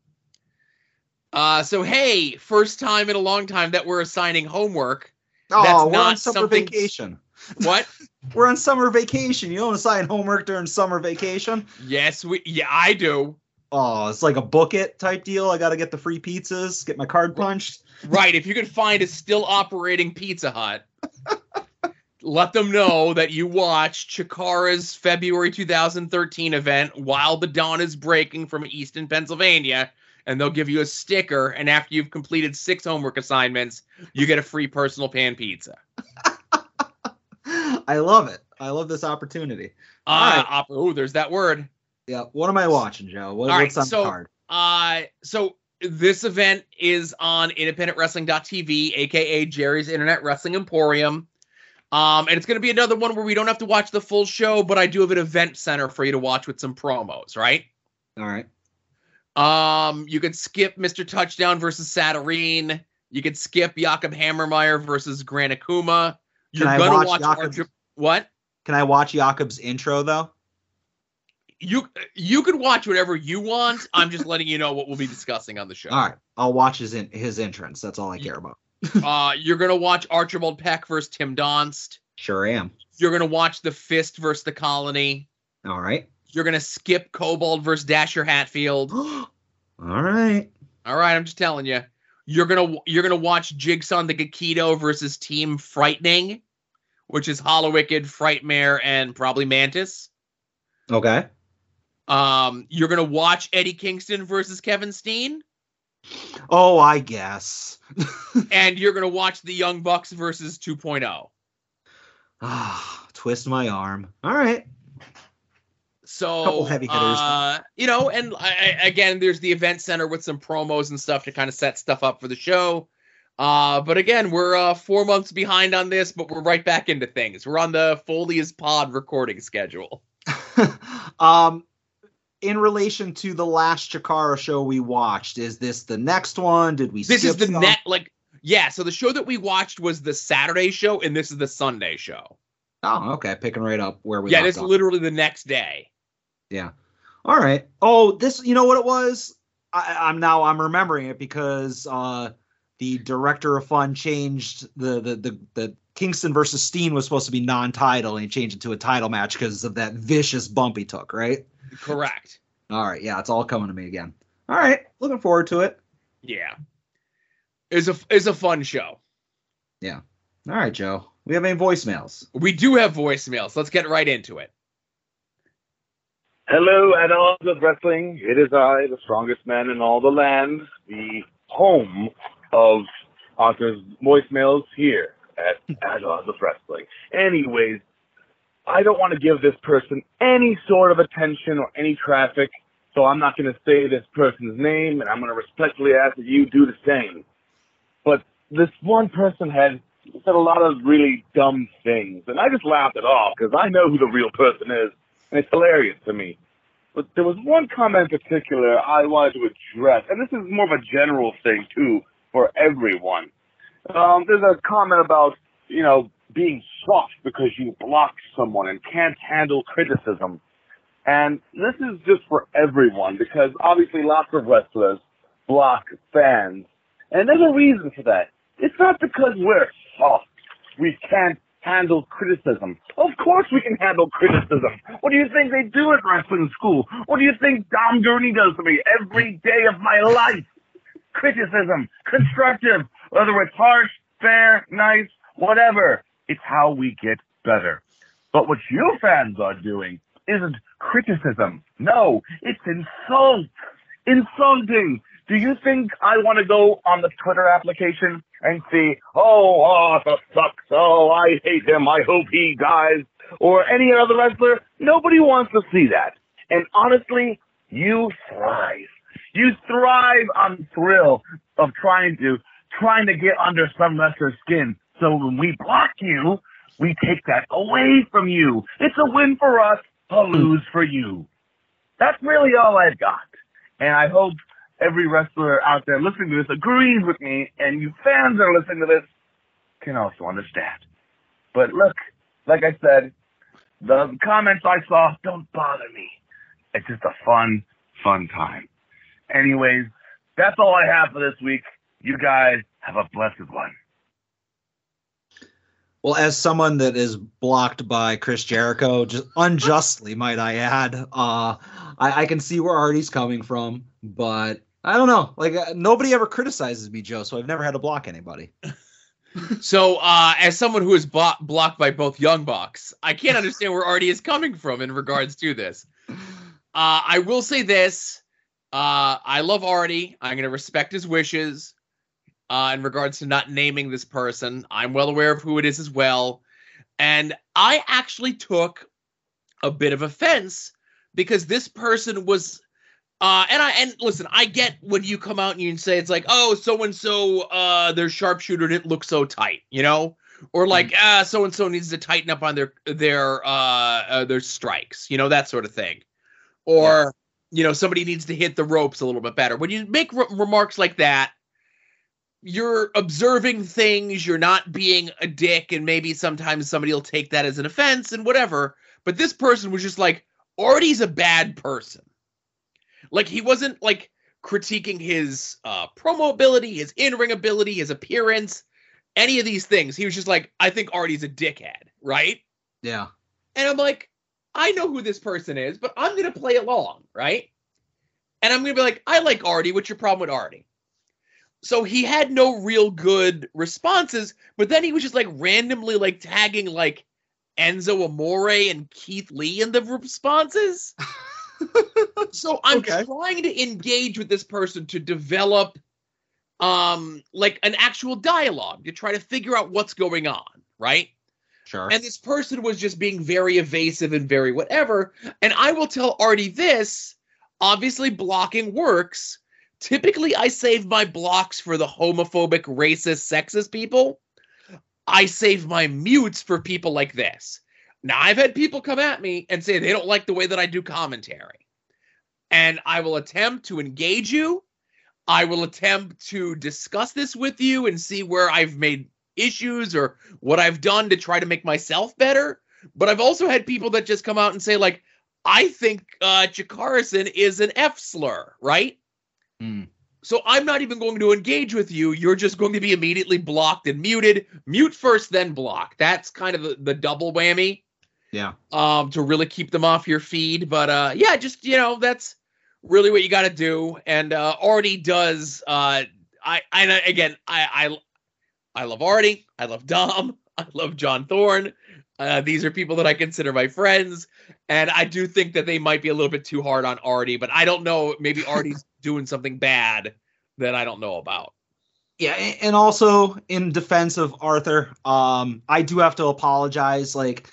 Hey, first time in a long time that we're assigning homework. Vacation. What? We're on summer vacation. You don't assign homework during summer vacation? Yes, I do. Oh, it's like a book it type deal. I got to get the free pizzas, get my card punched. Right. If you can find a still operating Pizza Hut, let them know that you watched Chikara's February 2013 event while the dawn is breaking from Easton, Pennsylvania, and they'll give you a sticker. And after you've completed 6 homework assignments, you get a free personal pan pizza. I love it. I love this opportunity. There's that word. Yeah. What am I watching, Joe? What's on the card? This event is on independentwrestling.tv, a.k.a. Jerry's Internet Wrestling Emporium. And it's going to be another one where we don't have to watch the full show, but I do have an event center for you to watch with some promos, right? All right. You could skip Mr. Touchdown versus Saturine. You could skip Jakob Hammermeyer versus Gran Akuma. Can I watch Jakob's intro though? You could watch whatever you want. I'm just letting you know what we'll be discussing on the show. All right, I'll watch his entrance. That's all I care about. You're gonna watch Archibald Peck versus Tim Donst. Sure am. You're gonna watch The Fist versus The Colony. All right. You're gonna skip Cobalt versus Dasher Hatfield. All right. I'm just telling you. You're gonna watch Jigsaw the Gekido versus Team Frightening, which is Hollow Wicked, Frightmare, and probably Mantis. Okay. You're gonna watch Eddie Kingston versus Kevin Steen. Oh, I guess. And you're gonna watch the Young Bucks versus 2.0. Ah, twist my arm. All right. So, couple heavy hitters. And again, there's the event center with some promos and stuff to kind of set stuff up for the show. But again, we're 4 months behind on this, but we're right back into things. We're on the Foley's Pod recording schedule. In relation to the last Chikara show we watched, is this the next one? Did we? This skip is the next. So the show that we watched was the Saturday show, and this is the Sunday show. Oh, okay. Picking right up where we left off. Yeah, it's literally the next day. Yeah. All right. Oh, this, you know what it was? I'm remembering it because the director of fun changed the Kingston versus Steen was supposed to be non-title, and he changed it to a title match because of that vicious bump he took, right? Correct. All right. Yeah, it's all coming to me again. All right. Looking forward to it. Yeah. It's a fun show. Yeah. All right, Joe. We have any voicemails? We do have voicemails. Let's get right into it. Hello, At Odds with Wrestling. It is I, the strongest man in all the land, the home of Arthur's voicemails here at Odds with Wrestling. Anyways, I don't want to give this person any sort of attention or any traffic, so I'm not going to say this person's name, and I'm going to respectfully ask that you do the same. But this one person had said a lot of really dumb things, and I just laughed it off because I know who the real person is, and it's hilarious to me. But there was one comment in particular I wanted to address, and this is more of a general thing, too, for everyone. There's a comment about, you know, being soft because you block someone and can't handle criticism. And this is just for everyone because obviously lots of wrestlers block fans. And there's a reason for that. It's not because we're soft. We can't handle criticism. Of course we can handle criticism. What do you think they do at wrestling school? What do you think Dom Gurney does to me every day of my life? Criticism, constructive, whether it's harsh, fair, nice, whatever. It's how we get better. But what you fans are doing isn't criticism. No, it's insult. Insulting. Do you think I want to go on the Twitter application and see, oh, Arthur sucks, oh, I hate him, I hope he dies, or any other wrestler? Nobody wants to see that. And honestly, you thrive. You thrive on the thrill of trying to get under some wrestler's skin. So when we block you, we take that away from you. It's a win for us, a lose for you. That's really all I've got. And I hope every wrestler out there listening to this agrees with me, and you fans that are listening to this can also understand. But look, like I said, the comments I saw don't bother me. It's just a fun, fun time. Anyways, that's all I have for this week. You guys have a blessed one. Well, as someone that is blocked by Chris Jericho, just unjustly, might I add, I can see where Artie's coming from, but I don't know. Like, nobody ever criticizes me, Joe, so I've never had to block anybody. So, as someone who is blocked by both Young Bucks, I can't understand where Artie is coming from in regards to this. I will say this. I love Artie. I'm going to respect his wishes. In regards to not naming this person. I'm well aware of who it is as well. And I actually took a bit of offense because this person was, and listen, I get when you come out and you say, it's like, oh, so-and-so, they're sharpshooter didn't look so tight, you know? Or like, so-and-so needs to tighten up on their strikes, you know, that sort of thing. Or, you know, somebody needs to hit the ropes a little bit better. When you make remarks like that, you're observing things, you're not being a dick, and maybe sometimes somebody will take that as an offense and whatever. But this person was just like, Artie's a bad person. Like, he wasn't, like, critiquing his promo ability, his in-ring ability, his appearance, any of these things. He was just like, I think Artie's a dickhead, right? Yeah. And I'm like, I know who this person is, but I'm going to play along, right? And I'm going to be like, I like Artie. What's your problem with Artie? So he had no real good responses, but then he was just like randomly like tagging like Enzo Amore and Keith Lee in the responses. So I'm trying to engage with this person to develop like an actual dialogue to try to figure out what's going on, right? Sure. And this person was just being very evasive and very whatever. And I will tell Artie this, obviously blocking works. Typically, I save my blocks for the homophobic, racist, sexist people. I save my mutes for people like this. Now, I've had people come at me and say they don't like the way that I do commentary. And I will attempt to engage you. I will attempt to discuss this with you and see where I've made issues or what I've done to try to make myself better. But I've also had people that just come out and say, like, I think Jakarison is an F slur, right? Mm. So I'm not even going to engage with you. You're just going to be immediately blocked and muted. Mute first, then block. That's kind of the double whammy. Yeah. To really keep them off your feed. But yeah, just, you know, that's really what you got to do. And Artie does. I love Artie. I love Dom. I love John Thorne. These are people that I consider my friends. And I do think that they might be a little bit too hard on Artie, but I don't know. Maybe Artie's doing something bad that I don't know about. Yeah. And also in defense of Arthur, I do have to apologize. Like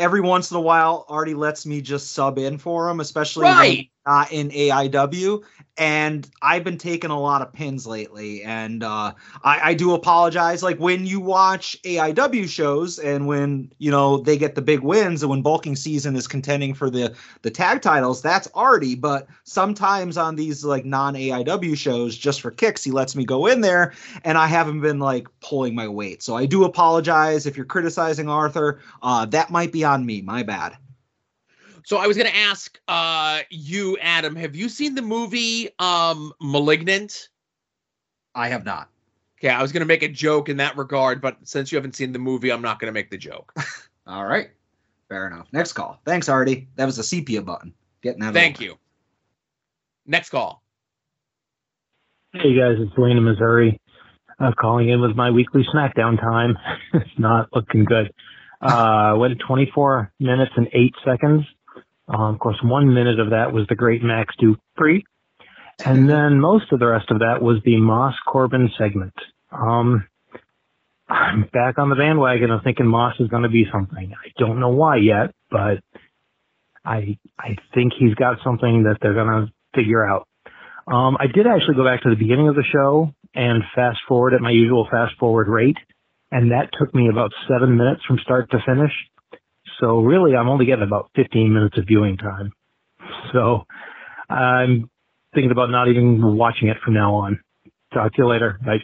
every once in a while, Artie lets me just sub in for him, especially when I'm not in AIW. And I've been taking a lot of pins lately. And I do apologize. Like when you watch AIW shows and when, you know, they get the big wins and when Bulking Season is contending for the tag titles, that's Artie. But sometimes on these like non-AIW shows, just for kicks, he lets me go in there and I haven't been like pulling my weight. So I do apologize if you're criticizing Arthur. That might be on me. My bad. So I was going to ask you, Adam, have you seen the movie Malignant? I have not. Okay, I was going to make a joke in that regard, but since you haven't seen the movie, I'm not going to make the joke. All right. Fair enough. Next call. Thanks, Artie. That was a sepia button. Getting that. Thank you. Next call. Hey, guys. It's Dwayne in Missouri. I'm calling in with my weekly SmackDown time. It's not looking good. Went 24 minutes and 8 seconds. Of course, 1 minute of that was the great Max Dupree. And then most of the rest of that was the Moss Corbin segment. I'm back on the bandwagon. I'm thinking Moss is going to be something. I don't know why yet, but I think he's got something that they're going to figure out. I did actually go back to the beginning of the show and fast forward at my usual fast forward rate. And that took me about 7 minutes from start to finish. So really, I'm only getting about 15 minutes of viewing time. So I'm thinking about not even watching it from now on. Talk to you later. Bye.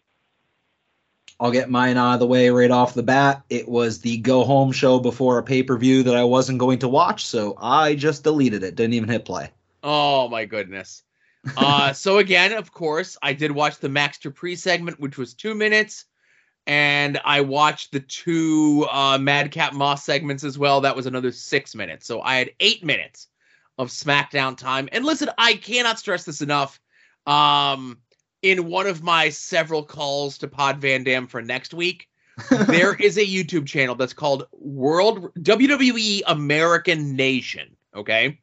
I'll get mine out of the way right off the bat. It was the go-home show before a pay-per-view that I wasn't going to watch, so I just deleted it. Didn't even hit play. Oh, my goodness. So again, of course, I did watch the Max Dupree segment, which was 2 minutes. And I watched the two Madcap Moss segments as well. That was another 6 minutes. So I had 8 minutes of SmackDown time. And listen, I cannot stress this enough. In one of my several calls to Pod Van Dam for next week, there is a YouTube channel that's called WWE American Nation. Okay?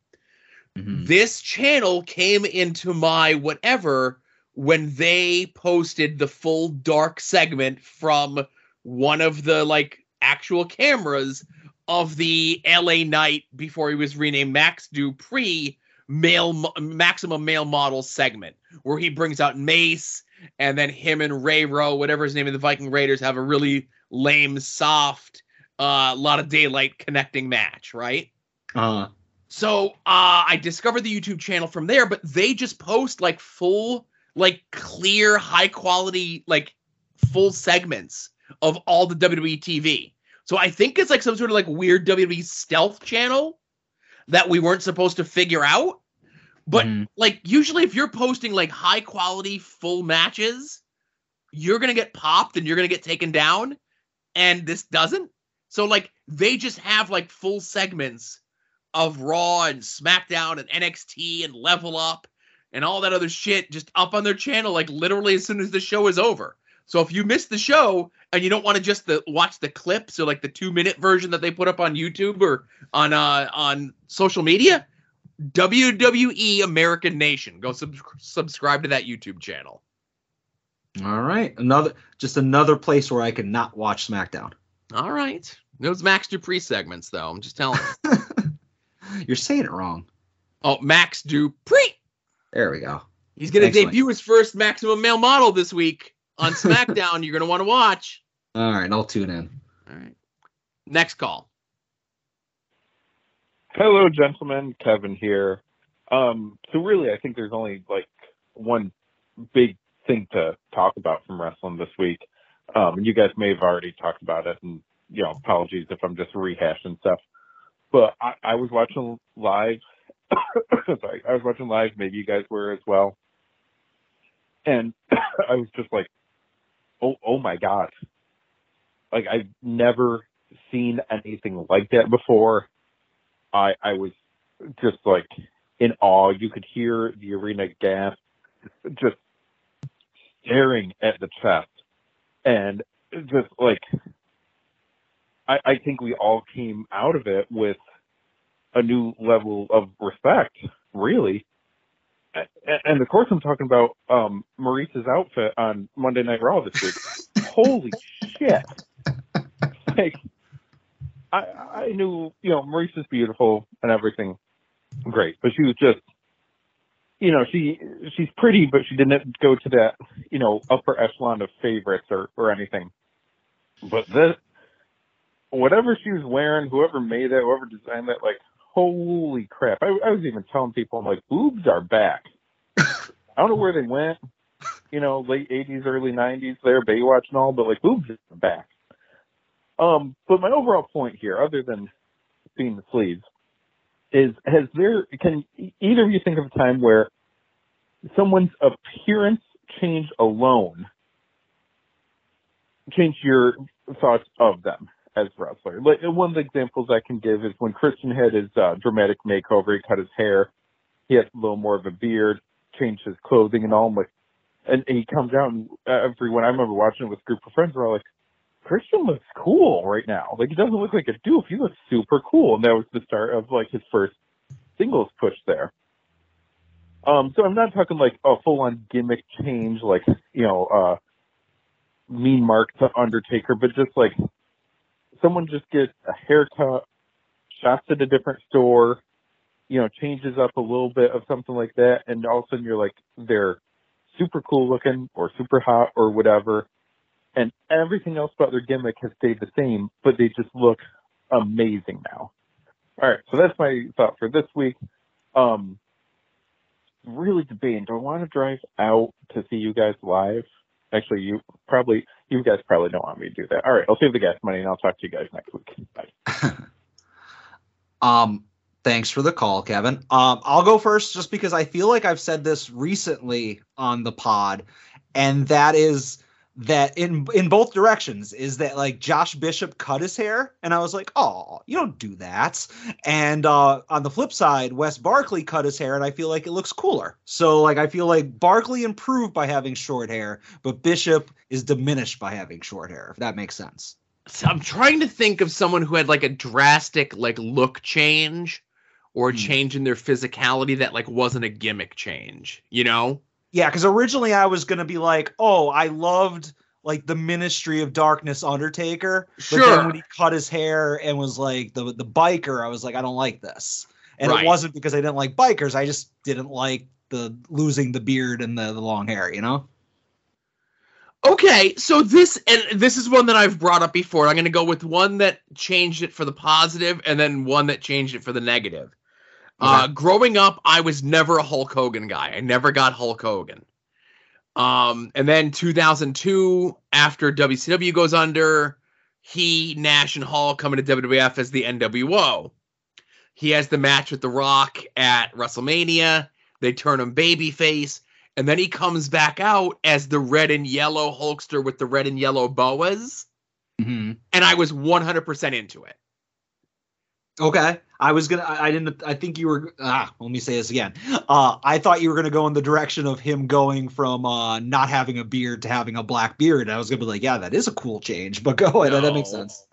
Mm-hmm. This channel came into my whatever when they posted the full dark segment from one of the like actual cameras of the LA Knight before he was renamed Max Dupree maximum male model segment where he brings out Mace and then him and Ray Rowe, whatever his name is, the Viking Raiders have a really lame, soft, lot of daylight connecting match. Right. So I discovered the YouTube channel from there, but they just post like full, like clear, high quality, like full segments of all the WWE TV. So I think it's like some sort of like weird WWE stealth channel that we weren't supposed to figure out. But like usually if you're posting like high quality full matches, you're going to get popped and you're going to get taken down. And this doesn't. So like they just have like full segments of Raw and SmackDown and NXT and Level Up and all that other shit just up on their channel, like literally as soon as the show is over. So if you miss the show and you don't want to just watch the clips or like the 2 minute version that they put up on YouTube or on social media, WWE American Nation, go subscribe to that YouTube channel. All right. Another place where I could not watch SmackDown. All right. Those Max Dupree segments though. I'm just telling you. You're saying it wrong. Oh, Max Dupree. There we go. He's going to debut his first maximum male model this week on SmackDown. You're going to want to watch. All right. I'll tune in. All right. Next call. Hello, gentlemen. Kevin here. So really, I think there's only like one big thing to talk about from wrestling this week. You guys may have already talked about it, and you know, apologies if I'm just rehashing stuff. But I was watching live. Sorry, I was watching live. Maybe you guys were as well. And I was just like, oh my God. Like, I've never seen anything like that before. I was just like in awe. You could hear the arena gasp, just staring at the chest. And just like, I think we all came out of it with a new level of respect, really. And of course I'm talking about Maurice's outfit on Monday Night Raw this week. Holy shit. Like, I knew, you know, Maurice is beautiful and everything. Great. But she was just, you know, she's pretty, but she didn't go to that, you know, upper echelon of favorites or anything. But this, whatever she was wearing, whoever made that, whoever designed that, like, holy crap. I was even telling people, I'm like, boobs are back. I don't know where they went, you know, late 80s, early 90s there, Baywatch and all, but like, boobs are back. But my overall point here, other than seeing the sleeves, is can either of you think of a time where someone's appearance change alone changed your thoughts of them as a wrestler? Like, one of the examples I can give is when Christian had his dramatic makeover. He cut his hair, he had a little more of a beard, changed his clothing and all. I'm like, and he comes out, and everyone, I remember watching it with a group of friends, were all like, Christian looks cool right now. Like, he doesn't look like a doof. He looks super cool. And that was the start of, like, his first singles push there. So I'm not talking, like, a full-on gimmick change, like, you know, Mean Mark to Undertaker, but just, like, someone just gets a haircut, shops at a different store, you know, changes up a little bit of something like that, and all of a sudden you're, like, they're super cool looking or super hot or whatever. And everything else about their gimmick has stayed the same, but they just look amazing now. All right, so that's my thought for this week. Really debating, do I want to drive out to see you guys live? Actually, you guys probably don't want me to do that. All right, I'll save the gas money, and I'll talk to you guys next week. Bye. Thanks for the call, Kevin. I'll go first just because I feel like I've said this recently on the pod, and that is – that in both directions is that, like, Josh Bishop cut his hair and I was like, oh, you don't do that. And on the flip side, Wes Barkley cut his hair and I feel like it looks cooler. So, like, I feel like Barkley improved by having short hair, but Bishop is diminished by having short hair, if that makes sense. So I'm trying to think of someone who had, like, a drastic, like, look change or change in their physicality that, like, wasn't a gimmick change, you know? Yeah, because originally I was going to be like, oh, I loved, like, the Ministry of Darkness Undertaker. But sure. Then when he cut his hair and was, like, the biker, I was like, I don't like this. And right. It wasn't because I didn't like bikers. I just didn't like the losing the beard and the long hair, you know? Okay, so this is one that I've brought up before. I'm going to go with one that changed it for the positive and then one that changed it for the negative. Growing up, I was never a Hulk Hogan guy. I never got Hulk Hogan. And then 2002, after WCW goes under, Nash and Hall come into WWF as the NWO. He has the match with The Rock at WrestleMania. They turn him babyface. And then he comes back out as the red and yellow Hulkster with the red and yellow boas. Mm-hmm. And I was 100% into it. Okay. Let me say this again. I thought you were going to go in the direction of him going from not having a beard to having a black beard. I was going to be like, yeah, that is a cool change, but go ahead. No. That makes sense.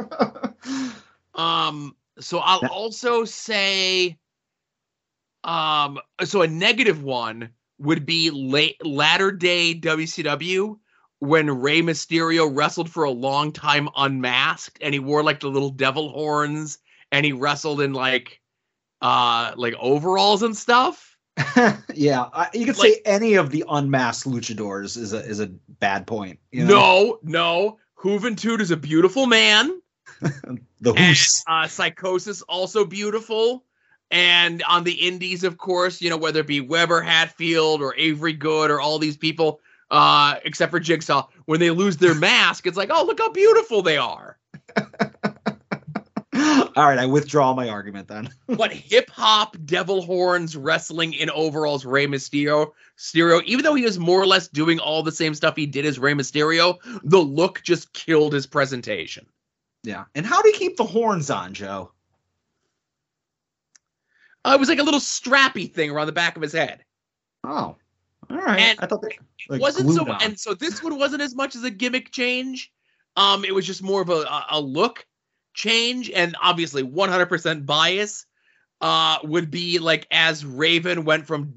So I'll also say, so a negative one would be latter day WCW when Rey Mysterio wrestled for a long time unmasked and he wore, like, the little devil horns. And he wrestled in, like overalls and stuff. Yeah, you could, like, say any of the unmasked luchadors is a bad point. You know? No. Juventud is a beautiful man. The Hoos. Psychosis also beautiful. And on the indies, of course, you know, whether it be Weber, Hatfield, or Avery Good, or all these people, except for Jigsaw, when they lose their mask, it's like, oh, look how beautiful they are. All right, I withdraw my argument then. But hip-hop, devil horns, wrestling in overalls, Rey Mysterio, even though he was more or less doing all the same stuff he did as Rey Mysterio, the look just killed his presentation. Yeah, and how do you keep the horns on, Joe? It was like a little strappy thing around the back of his head. Oh, all right. And I thought they, like, it wasn't so. On. And so this one wasn't as much as a gimmick change. It was just more of a look change, and obviously 100% bias would be like as Raven went from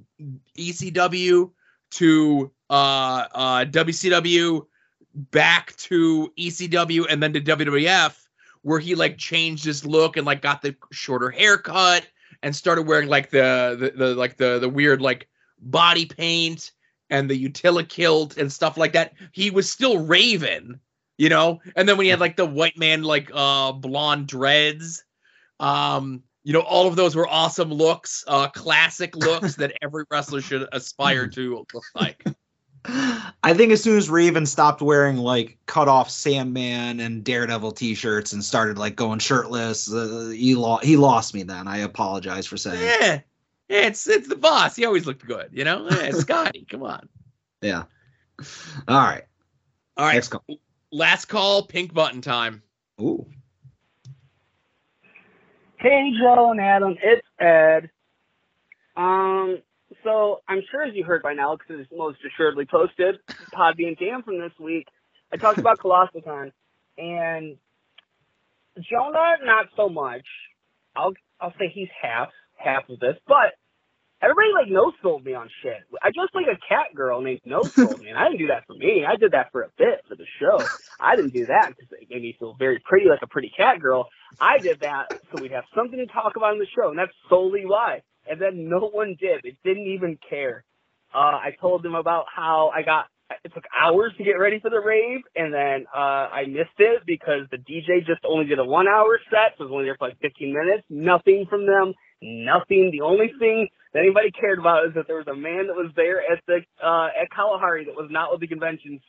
ECW to WCW back to ECW and then to WWF, where he like changed his look and like got the shorter haircut and started wearing like the weird like body paint and the Utila kilt and stuff like that. He was still Raven. You know, and then when he had like the white man, like blonde dreads, you know, all of those were awesome looks, classic looks that every wrestler should aspire to look like. I think as soon as Raven stopped wearing like cut off Sandman and Daredevil t-shirts and started like going shirtless, he lost me then. I apologize for saying. Yeah, it's the boss. He always looked good, you know. Yeah, Scotty, come on. Yeah. All right. Next call. Last call, pink button time. Ooh. Hey, Joe and Adam, it's Ed. So I'm sure as you heard by now, because it's most assuredly posted, Pod Van Dam from this week, I talked about Colossicon, and Jonah, not so much. I'll say he's half of this, but everybody like no sold me on shit. I just like a cat girl named No Sold Me, and I didn't do that for me. I did that for a bit for the show. I didn't do that because it made me feel very pretty, like a pretty cat girl. I did that so we'd have something to talk about on the show, and that's solely why. And then no one did. It didn't even care. I told them about how it took hours to get ready for the rave, and then I missed it because the DJ just only did a 1-hour set, so it was only there for like 15 minutes. Nothing from them. Nothing. The only thing that anybody cared about is that there was a man that was there at the at Kalahari that was not with the conventions,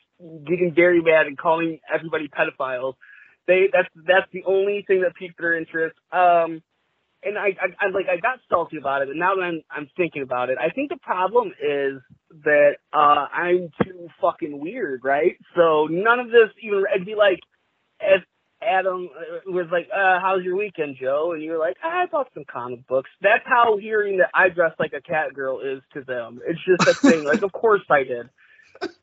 getting very mad and calling everybody pedophiles. That's the only thing that piqued their interest. And I got salty about it, and now that I'm thinking about it, I think the problem is that I'm too fucking weird, right? So none of this even. I'd be like, as Adam was like, how's your weekend, Joe? And you were like, I bought some comic books. That's how hearing that I dress like a cat girl is to them. It's just a thing. Like, of course I did.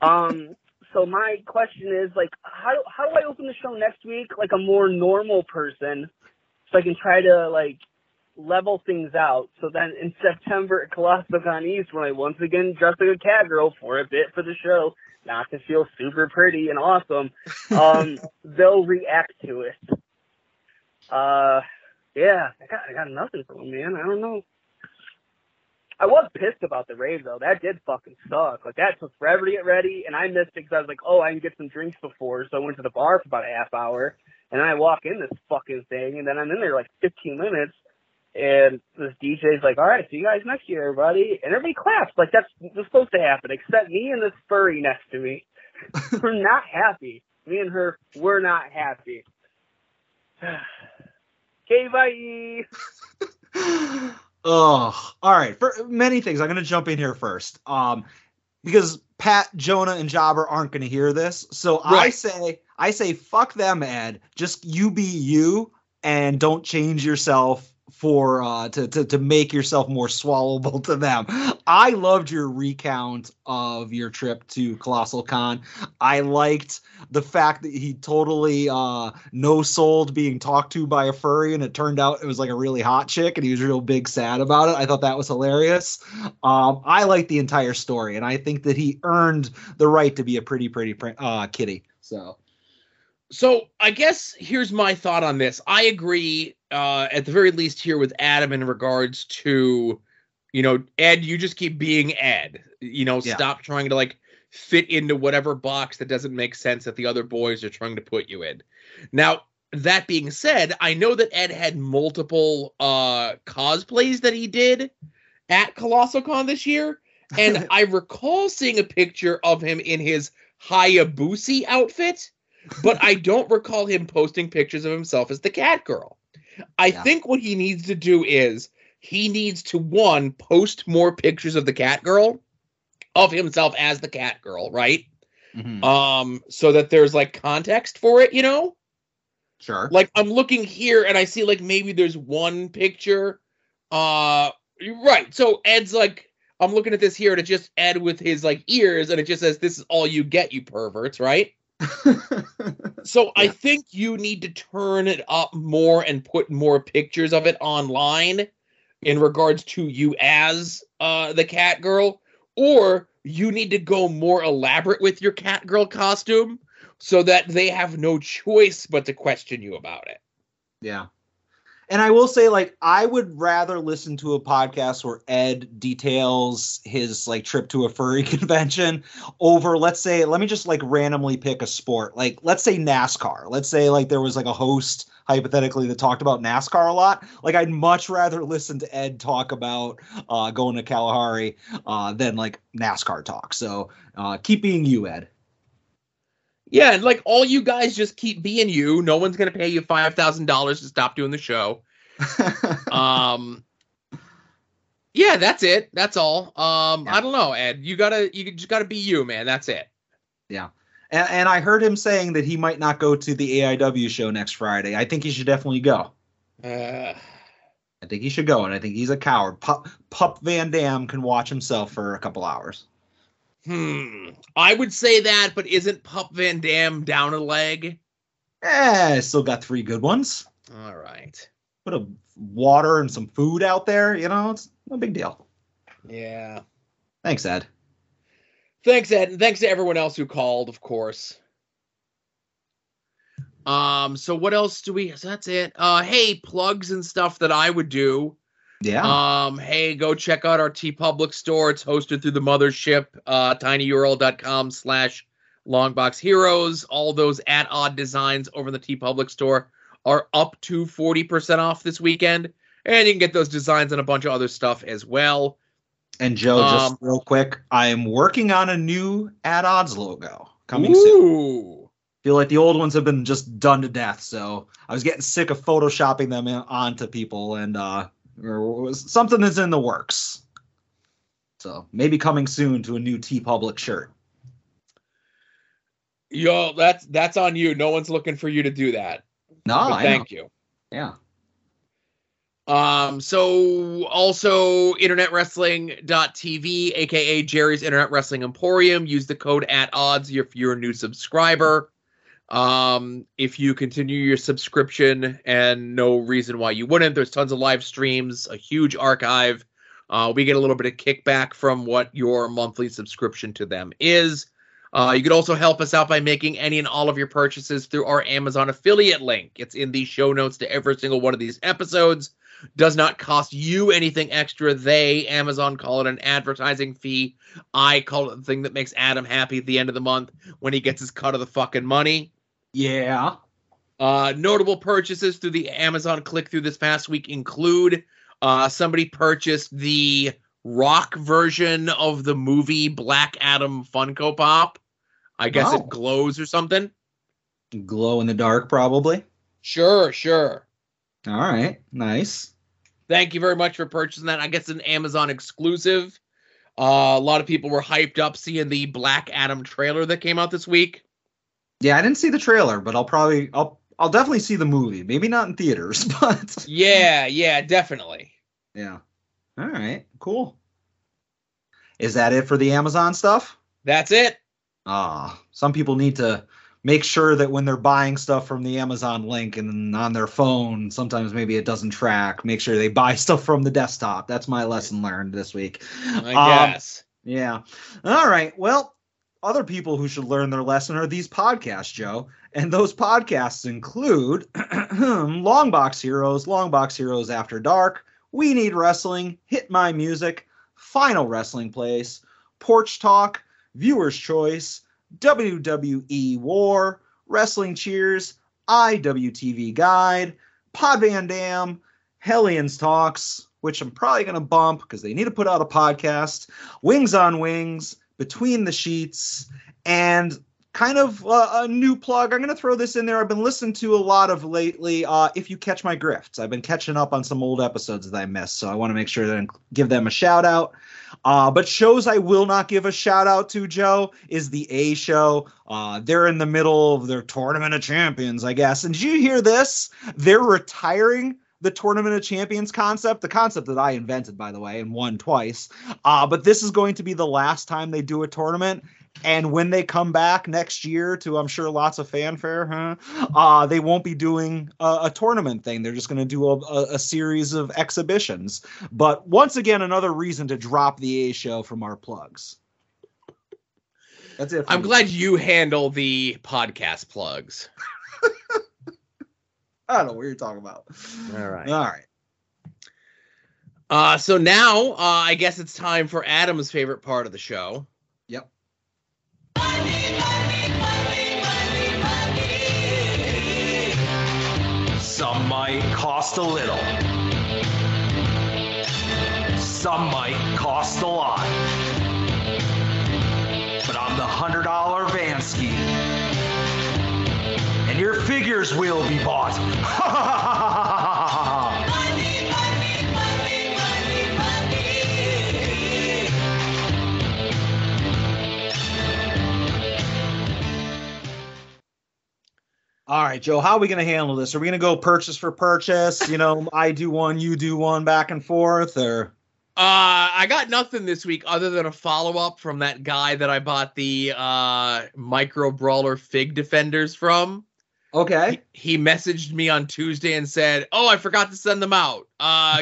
So my question is, like, how do I open the show next week like a more normal person so I can try to, like, level things out? So then in September at Colossicon East, when I once again dress like a cat girl for a bit for the show, not to feel super pretty and awesome, they'll react to it. Yeah, I got nothing for them, man. I don't know. I was pissed about the rave, though. That did fucking suck. Like, that took forever to get ready, and I missed it because I was like, oh, I can get some drinks before, so I went to the bar for about a half hour, and I walk in this fucking thing, and then I'm in there like 15 minutes, and this DJ's like, all right, see you guys next year, everybody. And everybody claps. Like, that's supposed to happen, except me and this furry next to me. We're not happy. Me and her, we're not happy. Okay, bye. Oh, all right. For many things, I'm going to jump in here first. Because Pat, Jonah, and Jobber aren't going to hear this. So right. I say, fuck them, Ed. Just you be you and don't change yourself for to make yourself more swallowable to them. I loved your recount of your trip to Colossicon. I liked the fact that he totally no-sold being talked to by a furry, and it turned out it was like a really hot chick, and he was real big sad about it. I thought that was hilarious. I liked the entire story, and I think that he earned the right to be a pretty kitty. So I guess here's my thought on this. I agree at the very least here with Adam in regards to, you know, Ed, you just keep being Ed. You know, yeah. Stop trying to like fit into whatever box that doesn't make sense that the other boys are trying to put you in. Now, that being said, I know that Ed had multiple cosplays that he did at Colossicon this year. And I recall seeing a picture of him in his Hayabusa outfit. But I don't recall him posting pictures of himself as the cat girl. I think what he needs to do is he needs to, one, post more pictures of the cat girl, of himself as the cat girl, right? Mm-hmm. So that there's like context for it, you know? Sure. Like I'm looking here and I see like maybe there's one picture. Right. So Ed's like, I'm looking at this here and it just Ed with his like ears and it just says, this is all you get, you perverts, right? So I think you need to turn it up more and put more pictures of it online in regards to you as the cat girl, or you need to go more elaborate with your cat girl costume so that they have no choice but to question you about it. Yeah. And I will say, like, I would rather listen to a podcast where Ed details his, like, trip to a furry convention over, let's say, let me just, like, randomly pick a sport. Like, let's say NASCAR. Let's say, like, there was, like, a host, hypothetically, that talked about NASCAR a lot. Like, I'd much rather listen to Ed talk about going to Kalahari than, like, NASCAR talk. So keep being you, Ed. Yeah, and like all you guys just keep being you. No one's going to pay you $5,000 to stop doing the show. Yeah, that's it. That's all. Yeah. I don't know, Ed. You just gotta be you, man. That's it. Yeah. And I heard him saying that he might not go to the AIW show next Friday. I think he should definitely go. I think he should go, and I think he's a coward. Pup Van Dam can watch himself for a couple hours. I would say that, but isn't Pup Van Dam down a leg? Still got three good ones. All right. Put a water and some food out there, you know, it's no big deal. Yeah. Thanks, Ed. Thanks, Ed, and thanks to everyone else who called, of course. So what else do we, so that's it. Hey, plugs and stuff that I would do. Yeah. Hey, go check out our T Public store. It's hosted through the mothership, tinyurl.com/longboxheroes. All those At Odd designs over in the T Public store are up to 40% off this weekend. And you can get those designs and a bunch of other stuff as well. And Joe, just real quick, I'm working on a new At Odds logo coming soon. Feel like the old ones have been just done to death. So I was getting sick of photoshopping them onto people, and or something that's in the works. So maybe coming soon to a new T Public shirt. Yo, that's on you. No one's looking for you to do that. No, thank you. Yeah. So also internetwrestling.tv, aka Jerry's Internet Wrestling Emporium. Use the code At Odds if you're a new subscriber. If you continue your subscription, and no reason why you wouldn't, there's tons of live streams, a huge archive. We get a little bit of kickback from what your monthly subscription to them is. You could also help us out by making any and all of your purchases through our Amazon affiliate link. It's in the show notes to every single one of these episodes. Does not cost you anything extra. Amazon call it an advertising fee. I call it the thing that makes Adam happy at the end of the month when he gets his cut of the fucking money. Yeah. Notable purchases through the Amazon click-through this past week include somebody purchased the rock version of the movie Black Adam Funko Pop. I guess it glows or something. Glow in the dark, probably. Sure. All right. Nice. Thank you very much for purchasing that. I guess an Amazon exclusive. A lot of people were hyped up seeing the Black Adam trailer that came out this week. Yeah, I didn't see the trailer, but I'll definitely see the movie. Maybe not in theaters, but yeah, definitely. Yeah. All right. Cool. Is that it for the Amazon stuff? That's it. Some people need to make sure that when they're buying stuff from the Amazon link and on their phone, sometimes maybe it doesn't track. Make sure they buy stuff from the desktop. That's my lesson learned this week. I guess. Yeah. All right. Well, other people who should learn their lesson are these podcasts, Joe. And those podcasts include Longbox Heroes After Dark, We Need Wrestling, Hit My Music, Final Wrestling Place, Porch Talk, Viewer's Choice, WWE War, Wrestling Cheers, IWTV Guide, Pod Van Dam, Hellions Talks, which I'm probably going to bump because they need to put out a podcast, Wings on Wings, Between the Sheets, and kind of a new plug. I'm going to throw this in there. I've been listening to a lot of lately. If you catch my grifts, I've been catching up on some old episodes that I missed. So I want to make sure that I give them a shout out. But shows I will not give a shout out to, Joe, is the A show. They're in the middle of their Tournament of Champions, I guess. And did you hear this? They're retiring the Tournament of Champions concept, the concept that I invented, by the way, and won twice. But this is going to be the last time they do a tournament. And when they come back next year to, I'm sure, lots of fanfare, they won't be doing a tournament thing. They're just going to do a series of exhibitions. But once again, another reason to drop the A show from our plugs. That's it. I'm glad you handle the podcast plugs. I don't know what you're talking about. All right. So now I guess it's time for Adam's favorite part of the show. Yep. Money. Some might cost a little. Some might cost a lot. But I'm the $100 Vansky. And your figures will be bought. Money, money, money, money, money. All right, Joe, how are we going to handle this? Are we going to go purchase for purchase? You know, I do one, you do one, back and forth, or... I got nothing this week other than a follow-up from that guy that I bought the Micro Brawler Fig Defenders from. Okay. He messaged me on Tuesday and said, "Oh, I forgot to send them out.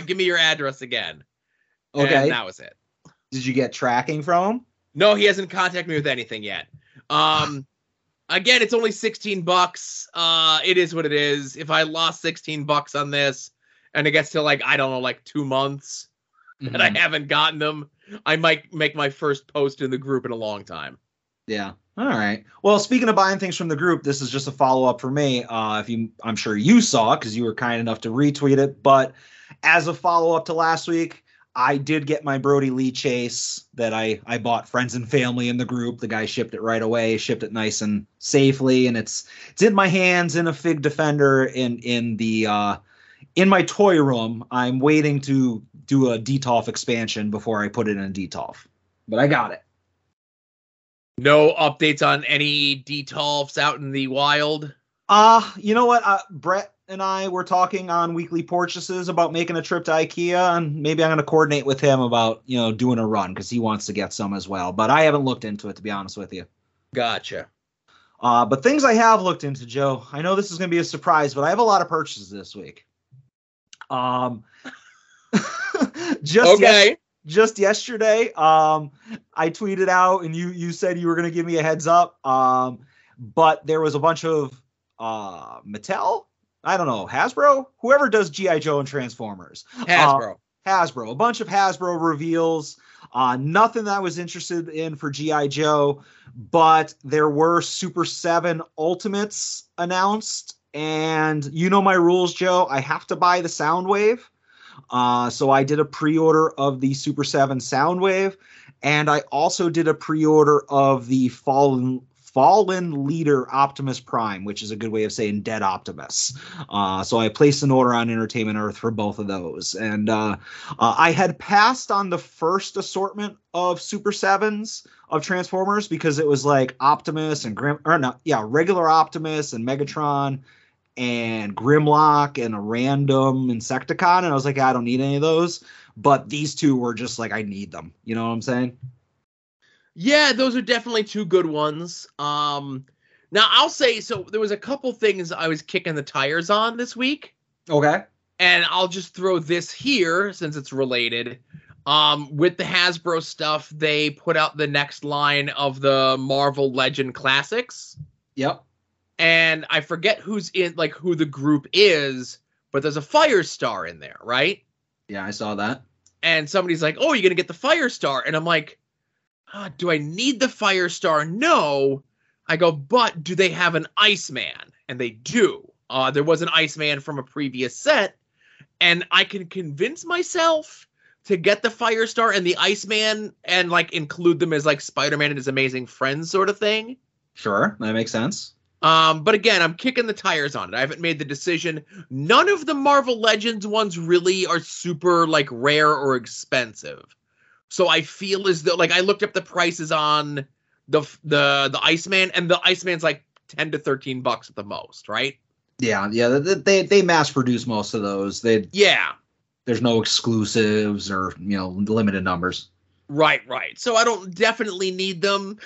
Give me your address again." Okay. And that was it. Did you get tracking from him? No, he hasn't contacted me with anything yet. Again, it's only $16. It is what it is. If I lost $16 on this and it gets to like 2 months that I haven't gotten them, I might make my first post in the group in a long time. Yeah. All right. Well, speaking of buying things from the group, this is just a follow-up for me. I'm sure you saw it because you were kind enough to retweet it. But as a follow-up to last week, I did get my Brody Lee Chase that I bought friends and family in the group. The guy shipped it right away, shipped it nice and safely. And it's in my hands in a Fig Defender in my toy room. I'm waiting to do a DTOF expansion before I put it in DTOF. But I got it. No updates on any DTOFs out in the wild? You know what? Brett and I were talking on weekly purchases about making a trip to IKEA, and maybe I'm going to coordinate with him about, doing a run because he wants to get some as well. But I haven't looked into it, to be honest with you. Gotcha. But things I have looked into, Joe. I know this is going to be a surprise, but I have a lot of purchases this week. Just yesterday, I tweeted out and you said you were going to give me a heads up. But there was a bunch of Mattel, I don't know, Hasbro, whoever does G.I. Joe and Transformers. Hasbro, a bunch of Hasbro reveals. Nothing that I was interested in for G.I. Joe, but there were Super 7 Ultimates announced. And you know my rules, Joe. I have to buy the Soundwave. So I did a pre-order of the Super 7 Soundwave. And I also did a pre-order of the Fallen Leader Optimus Prime, which is a good way of saying Dead Optimus. So I placed an order on Entertainment Earth for both of those. And I had passed on the first assortment of Super 7s of Transformers because it was like Optimus and regular Optimus and Megatron and Grimlock and a random Insecticon. And I was like, I don't need any of those. But these two were just like, I need them. You know what I'm saying? Yeah, those are definitely two good ones. Now, I'll say, so there was a couple things I was kicking the tires on this week. Okay. And I'll just throw this here, since it's related. With the Hasbro stuff, they put out the next line of the Marvel Legend Classics. Yep. And I forget who's in, like, who the group is, but there's a Firestar in there, right? Yeah, I saw that. And somebody's like, oh, you're going to get the Firestar. And I'm like... do I need the Firestar? No. I go, but do they have an Iceman? And they do. There was an Iceman from a previous set. And I can convince myself to get the Firestar and the Iceman and, like, include them as, like, Spider-Man and His Amazing Friends sort of thing. Sure, that makes sense. But again, I'm kicking the tires on it. I haven't made the decision. None of the Marvel Legends ones really are super, like, rare or expensive. So I feel as though, like, I looked up the prices on the Iceman, and the Iceman's like $10 to $13 at the most, right? Yeah. They mass produce most of those. There's no exclusives or, you know, limited numbers. Right. So I don't definitely need them.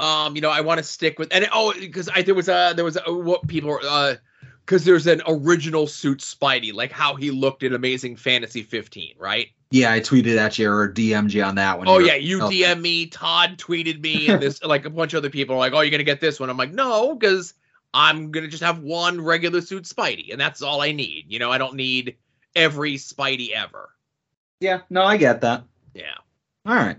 I want to stick with, and because there's an original suit Spidey, like how he looked in Amazing Fantasy 15, right? Yeah, I tweeted at you or DM'd you on that one. Oh, yeah, you DM me. Todd tweeted me and this, like a bunch of other people are like, oh, you're going to get this one. I'm like, no, because I'm going to just have one regular suit Spidey, and that's all I need. You know, I don't need every Spidey ever. Yeah, no, I get that. Yeah. All right.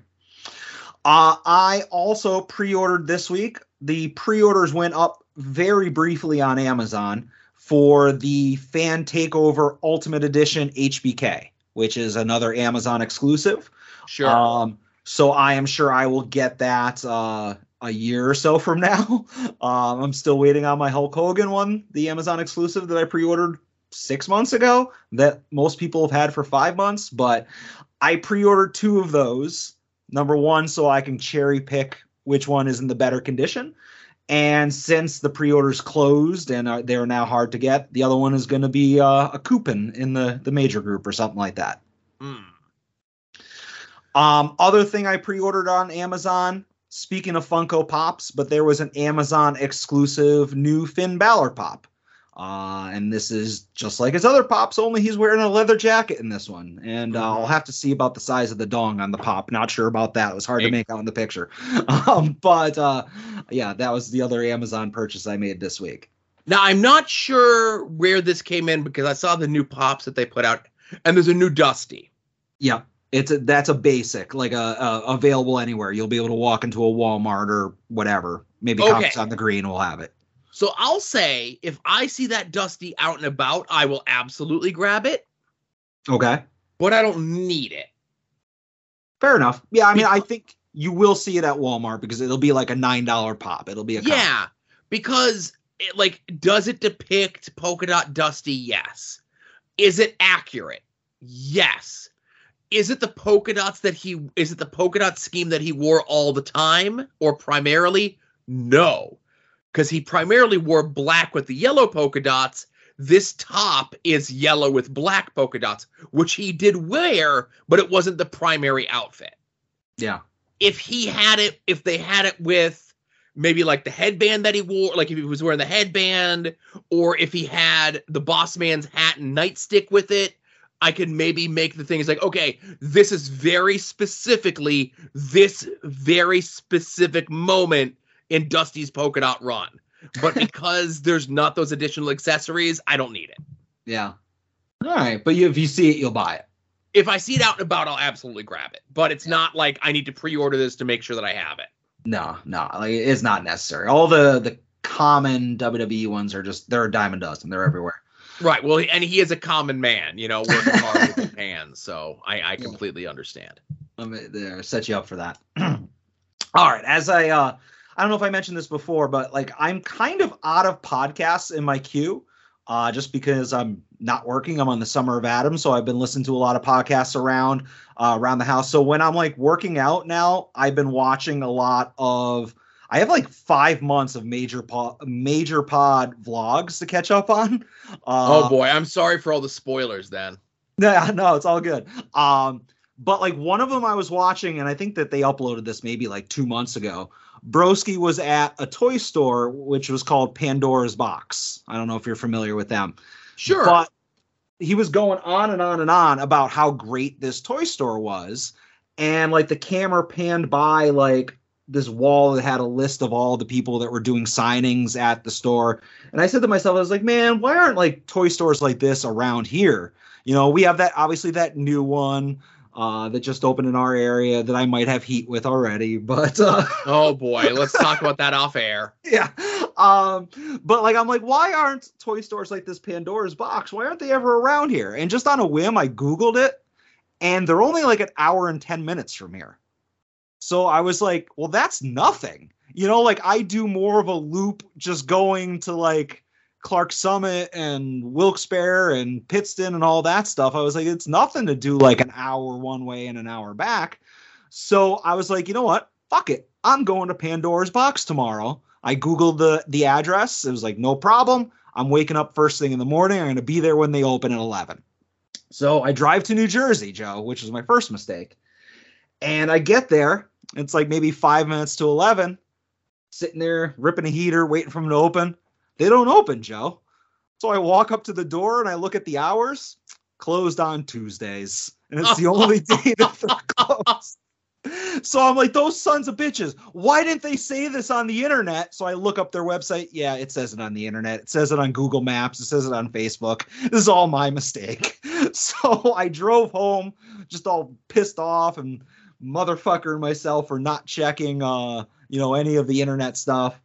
I also pre-ordered this week. The pre-orders went up very briefly on Amazon for the Fan Takeover Ultimate Edition HBK, which is another Amazon exclusive. Sure. So I am sure I will get that a year or so from now. I'm still waiting on my Hulk Hogan one, the Amazon exclusive that I pre-ordered 6 months ago that most people have had for 5 months. But I pre-ordered two of those. Number one, so I can cherry pick which one is in the better condition. And since the pre-orders closed and they're now hard to get, the other one is going to be a coupon in the major group or something like that. Mm. Other thing I pre-ordered on Amazon, speaking of Funko Pops, but there was an Amazon exclusive new Finn Balor pop. And this is just like his other pops, only he's wearing a leather jacket in this one. And I'll have to see about the size of the dong on the pop. Not sure about that. It was hard to make out in the picture. But that was the other Amazon purchase I made this week. Now, I'm not sure where this came in because I saw the new pops that they put out. And there's a new Dusty. Yeah, that's a basic, like a available anywhere. You'll be able to walk into a Walmart or whatever. Maybe Comics on the Green will have it. So I'll say if I see that Dusty out and about, I will absolutely grab it. Okay. But I don't need it. Fair enough. Yeah, I mean, I think you will see it at Walmart because it'll be like a $9 pop. It'll be a comic. Yeah, because it, like, does it depict Polka Dot Dusty? Yes. Is it accurate? Yes. Is it the polka dot scheme that he wore all the time or primarily? No. Because he primarily wore black with the yellow polka dots. This top is yellow with black polka dots, which he did wear, but it wasn't the primary outfit. Yeah. If they had it with maybe like the headband that he wore, like if he was wearing the headband, or if he had the boss man's hat and nightstick with it, I could maybe make the things like, okay, this is very specifically this very specific moment in Dusty's polka dot run. But because there's not those additional accessories, I don't need it. Yeah. All right. But if you see it, you'll buy it. If I see it out and about, I'll absolutely grab it. But it's not like I need to pre-order this to make sure that I have it. No. Like, it's not necessary. All the common WWE ones are just, they're a dime a dozen. They're everywhere. Right. Well, and he is a common man, you know, working hard with his hands. So I completely understand. They're set you up for that. All right. As I don't know if I mentioned this before, but like I'm kind of out of podcasts in my queue just because I'm not working. I'm on the Summer of Adam. So I've been listening to a lot of podcasts around the house. So when I'm like working out now, I've been watching I have like 5 months of major pod vlogs to catch up on. Oh boy. I'm sorry for all the spoilers then. No, it's all good. But like one of them I was watching, and I think that they uploaded this maybe like 2 months ago. Broski was at a toy store, which was called Pandora's Box. I don't know if you're familiar with them. Sure. But he was going on and on and on about how great this toy store was. And like the camera panned by like this wall that had a list of all the people that were doing signings at the store. And I said to myself, I was like, man, why aren't like toy stores like this around here? You know, we have that, obviously that new one that just opened in our area that I might have heat with already, but oh boy, let's talk about that off air. Yeah. But like, I'm like, why aren't toy stores like this Pandora's Box? Why aren't they ever around here? And just on a whim, I Googled it, and they're only like an hour and 10 minutes from here. So I was like, well, that's nothing. You know, like I do more of a loop just going to like Clark Summit and Wilkes-Barre and Pittston and all that stuff. I was like, it's nothing to do like an hour one way and an hour back. So I was like, you know what? Fuck it. I'm going to Pandora's Box tomorrow. I Googled the address. It was like, no problem. I'm waking up first thing in the morning. I'm going to be there when they open at 11. So I drive to New Jersey, Joe, which was my first mistake. And I get there. It's like maybe 5 minutes to 11. Sitting there, ripping a heater, waiting for them to open. They don't open, Joe. So I walk up to the door and I look at the hours. Closed on Tuesdays. And it's the only day that they're closed. So I'm like, those sons of bitches, why didn't they say this on the internet? So I look up their website. Yeah, it says it on the internet. It says it on Google Maps. It says it on Facebook. This is all my mistake. So I drove home just all pissed off and motherfuckering myself for not checking, you know, any of the internet stuff.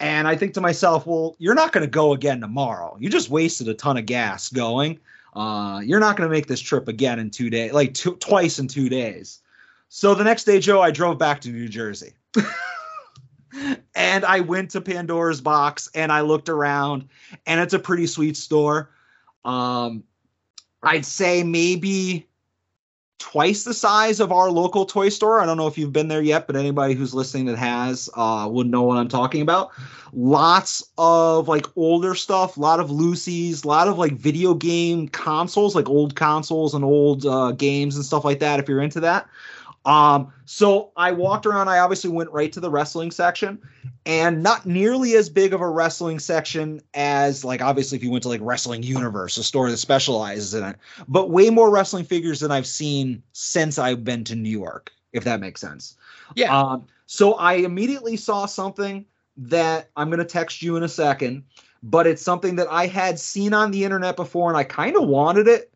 And I think to myself, well, you're not going to go again tomorrow. You just wasted a ton of gas going. You're not going to make this trip again in 2 days, like twice in 2 days. So the next day, Joe, I drove back to New Jersey and I went to Pandora's Box and I looked around and it's a pretty sweet store. I'd say maybe twice the size of our local toy store. I don't know if you've been there yet, but anybody who's listening that has would know what I'm talking about. Lots of like older stuff, a lot of Lucy's, a lot of like video game consoles, like old consoles and old games and stuff like that, if you're into that. So I walked around, I obviously went right to the wrestling section and not nearly as big of a wrestling section as like, obviously if you went to like Wrestling Universe, a store that specializes in it, but way more wrestling figures than I've seen since I've been to New York, if that makes sense. Yeah. So I immediately saw something that I'm going to text you in a second, but it's something that I had seen on the internet before and I kind of wanted it,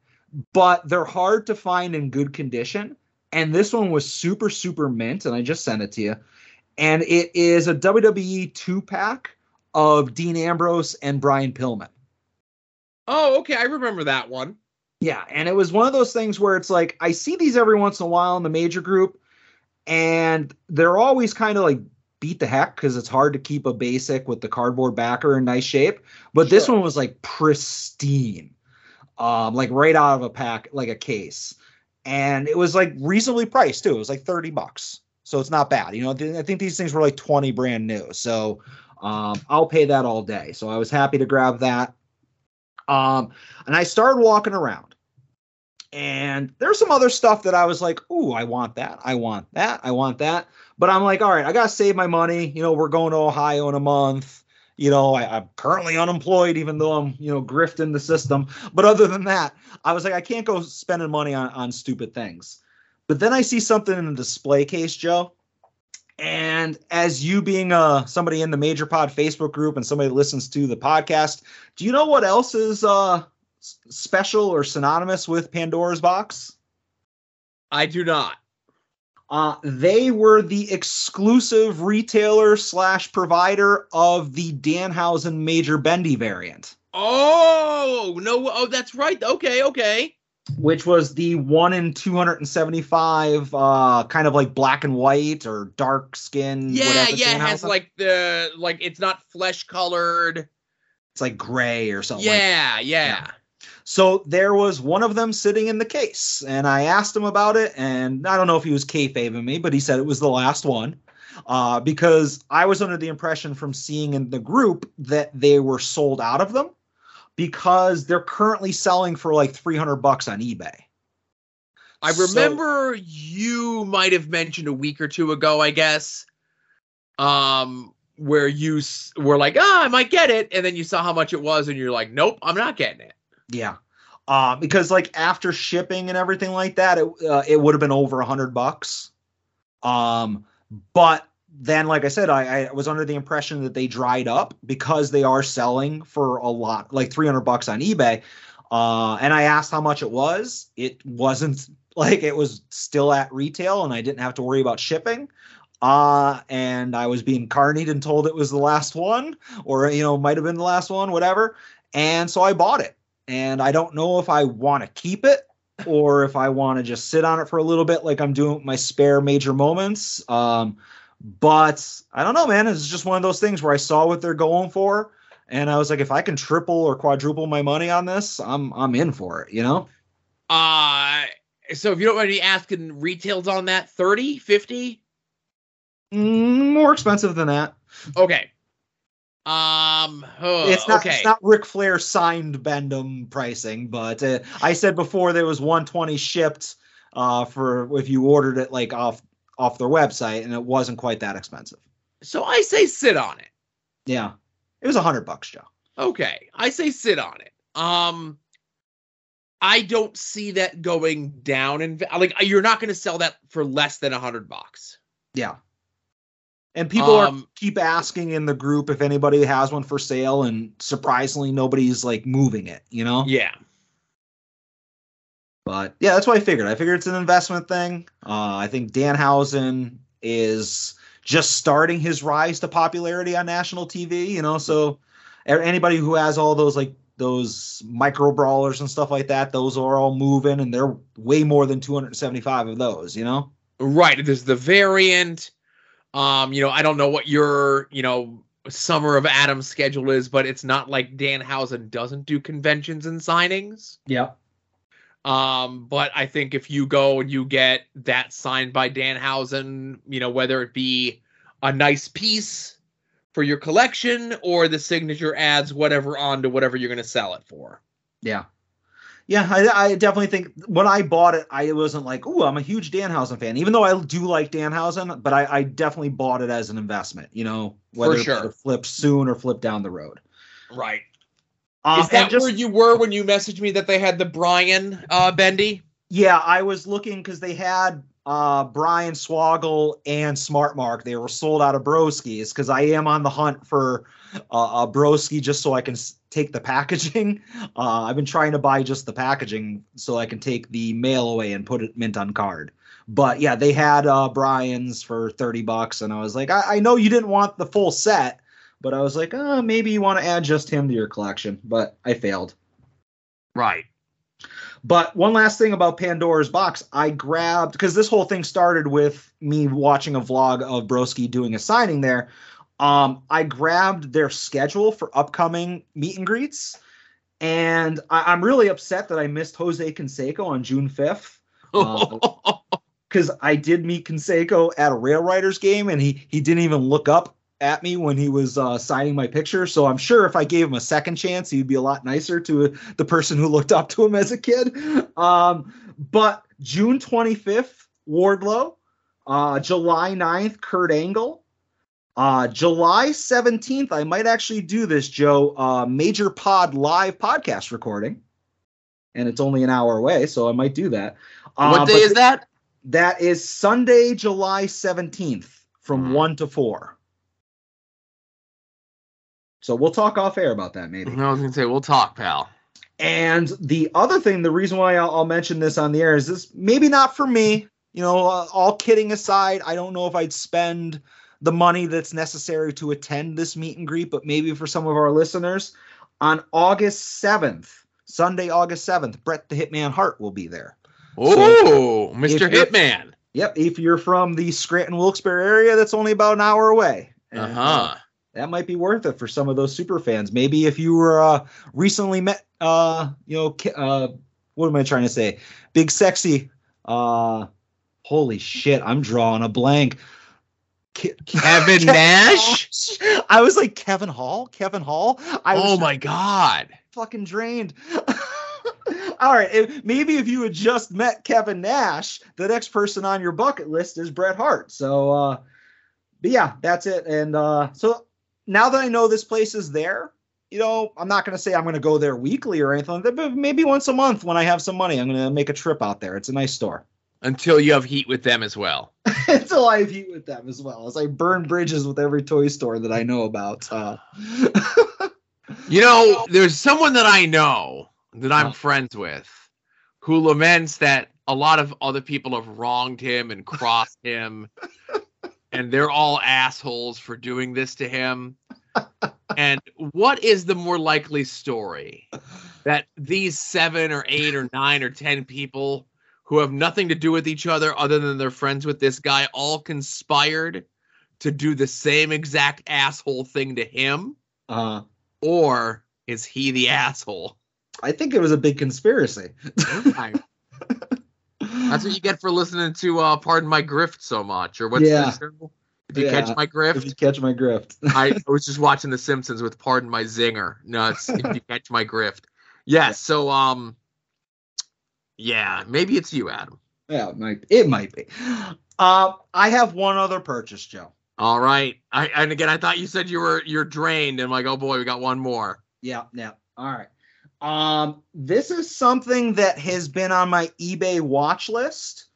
but they're hard to find in good condition. And this one was super, super mint, and I just sent it to you. And it is a WWE 2-pack of Dean Ambrose and Brian Pillman. Oh, okay. I remember that one. Yeah, and it was one of those things where it's like, I see these every once in a while in the major group, and they're always kind of like beat the heck because it's hard to keep a basic with the cardboard backer in nice shape. But Sure. This one was like pristine, like right out of a pack, like a case. And it was like reasonably priced too. It was like $30. So it's not bad. You know, I think these things were like 20 brand new. So I'll pay that all day. So I was happy to grab that. And I started walking around and there's some other stuff that I was like, ooh, I want that. I want that. I want that. But I'm like, all right, I got to save my money. You know, we're going to Ohio in a month. You know, I'm currently unemployed, even though I'm, you know, grifting the system. But other than that, I was like, I can't go spending money on stupid things. But then I see something in the display case, Joe. And as you being somebody in the Major Pod Facebook group and somebody that listens to the podcast, do you know what else is special or synonymous with Pandora's Box? I do not. They were the exclusive retailer / provider of the Danhausen Major Bendy variant. Oh, no. Oh, that's right. Okay. Okay. Which was the 1 in 275, kind of like black and white or dark skin. Yeah. Yeah. It has like it's not flesh colored. It's like gray or something. Yeah. Like, yeah. So there was one of them sitting in the case, and I asked him about it, and I don't know if he was kayfabing me, but he said it was the last one because I was under the impression from seeing in the group that they were sold out of them because they're currently selling for like $300 on eBay. I remember you might have mentioned a week or two ago, I guess, where you were like, I might get it, and then you saw how much it was, and you're like, nope, I'm not getting it. Yeah. Because like after shipping and everything like that, it would have been over $100. But then, like I said, I was under the impression that they dried up because they are selling for a lot, like $300 on eBay. And I asked how much it was. It wasn't like it was still at retail and I didn't have to worry about shipping. And I was being carnied and told it was the last one or, you know, might've been the last one, whatever. And so I bought it. And I don't know if I want to keep it or if I want to just sit on it for a little bit, like I'm doing with my spare major moments. But I don't know, man. It's just one of those things where I saw what they're going for, and I was like, if I can triple or quadruple my money on this, I'm in for it, you know? So if you don't mind me asking, retails on that, 30, 50? More expensive than that. Okay. It's not Ric Flair signed Bendham pricing, but I said before there was $120 shipped for if you ordered it like off their website, and it wasn't quite that expensive. So I say sit on it. Yeah, it was $100, Joe. Okay, I say sit on it. I don't see that going down, and like you're not going to sell that for less than $100. Yeah. And people keep asking in the group if anybody has one for sale, and surprisingly, nobody's like moving it, you know? Yeah. But yeah, that's what I figured. I figured it's an investment thing. I think Danhausen is just starting his rise to popularity on national TV, you know? So anybody who has all those like those micro brawlers and stuff like that, those are all moving, and they're way more than 275 of those, you know? Right. There's the variant. I don't know what your, Summer of Adams schedule is, but it's not like Danhausen doesn't do conventions and signings. Yeah. But I think if you go and you get that signed by Danhausen, whether it be a nice piece for your collection or the signature adds whatever on to whatever you're going to sell it for. Yeah. Yeah, I definitely think when I bought it, I wasn't like, ooh, I'm a huge Danhausen fan, even though I do like Danhausen, but I definitely bought it as an investment, whether for sure. It flips soon or flip down the road. Right. Is that where you were when you messaged me that they had the Brian Bendy? Yeah, I was looking because they had Brian Swoggle and Smart Mark. They were sold out of Broski's because I am on the hunt for a Broski just so I can take the packaging. I've been trying to buy just the packaging so I can take the mail away and put it mint on card. But yeah, they had Brian's for $30, and I was like, I know you didn't want the full set, but I was like, maybe you want to add just him to your collection. But I failed. Right. But one last thing about Pandora's Box, I grabbed, because this whole thing started with me watching a vlog of Broski doing a signing there. I grabbed their schedule for upcoming meet and greets, and I'm really upset that I missed Jose Canseco on June 5th. Because I did meet Canseco at a Rail Riders game, and he didn't even look up at me when he was signing my picture. So I'm sure if I gave him a second chance, he'd be a lot nicer to the person who looked up to him as a kid. But June 25th, Wardlow. July 9th, Kurt Angle. July 17th, I might actually do this, Joe, Major Pod live podcast recording, and it's only an hour away, so I might do that. What day is that? That is Sunday, July 17th from 1 to 4. So we'll talk off air about that, maybe. No, I was going to say, we'll talk, pal. And the other thing, the reason why I'll mention this on the air is this, maybe not for me, all kidding aside, I don't know if I'd spend the money that's necessary to attend this meet and greet, but maybe for some of our listeners, on August 7th, Sunday, August 7th, Brett the Hitman Hart will be there. Oh, so, Mr. Hitman. Yep. If you're from the Scranton Wilkes-Barre area, that's only about an hour away. Uh-huh. That might be worth it for some of those super fans. Maybe if you were recently met, what am I trying to say? Big Sexy. Holy shit. I'm drawing a blank. Kevin Nash? I was like, Kevin Hall? Oh my God. Fucking drained. All right. Maybe if you had just met Kevin Nash, the next person on your bucket list is Bret Hart. So, but yeah, that's it. And so now that I know this place is there, I'm not going to say I'm going to go there weekly or anything like that, but maybe once a month when I have some money, I'm going to make a trip out there. It's a nice store. Until you have heat with them as well. Until I have heat with them as well. As I burn bridges with every toy store that I know about. There's someone that I know that I'm friends with who laments that a lot of other people have wronged him and crossed him. And they're all assholes for doing this to him. And what is the more likely story? That these 7 or 8 or 9 or 10 people who have nothing to do with each other than they're friends with this guy, all conspired to do the same exact asshole thing to him? Or is he the asshole? I think it was a big conspiracy. That's what you get for listening to Pardon My Grift so much. Or what's the symbol? If you catch my grift. If you catch my grift. I was just watching The Simpsons with Pardon My Zinger. No, it's If You Catch My Grift. Yeah, so, maybe it's you, Adam. Yeah, it might be. I have one other purchase, Joe. All right. I thought you said you're drained. And I'm like, oh, boy, we got one more. Yeah. All right. This is something that has been on my eBay watch list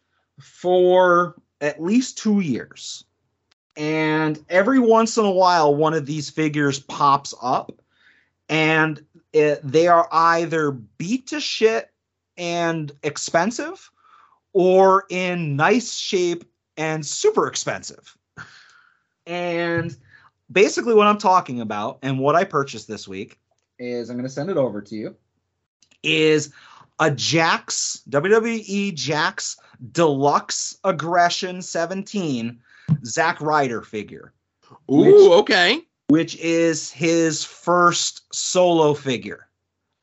for at least 2 years. And every once in a while, one of these figures pops up, and they are either beat to shit and expensive, or in nice shape and super expensive. And basically what I'm talking about and what I purchased this week is, I'm going to send it over to you, is a Jax, WWE Jax Deluxe Aggression 17 Zack Ryder figure. Ooh, okay. Which is his first solo figure.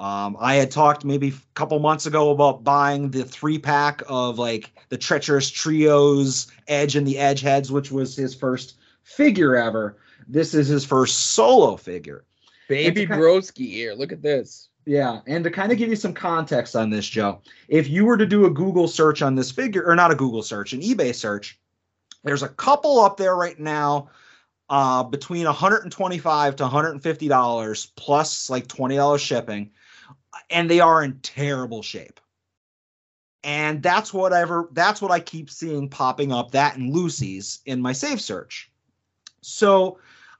I had talked maybe a couple months ago about buying the 3-pack of like the Treacherous Trios, Edge and the Edgeheads, which was his first figure ever. This is his first solo figure. Baby Broski here. Look at this. Yeah, and to kind of give you some context on this, Joe, if you were to do a Google search on this figure, or not a Google search, an eBay search, there's a couple up there right now between $125 to $150 plus like $20 shipping, and they are in terrible shape. And that's what I keep seeing popping up, that and Lucy's in my save search. So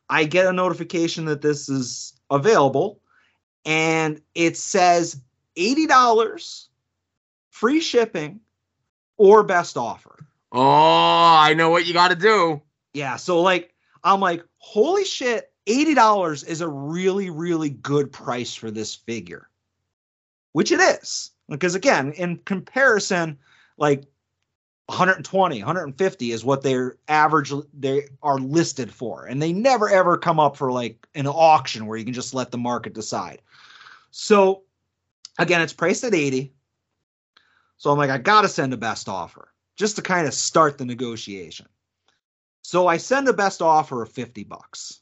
I get a notification that this is available, and it says $80, free shipping, or best offer. Oh, I know what you got to do. Yeah, so like, I'm like, holy shit, $80 is a really, really good price for this figure. Which it is. Because again, in comparison, like $120, $150 is what they are listed for. And they never ever come up for like an auction where you can just let the market decide. So again, it's priced at $80. So I'm like, I got to send a best offer, just to kind of start the negotiation. So I send a best offer of $50.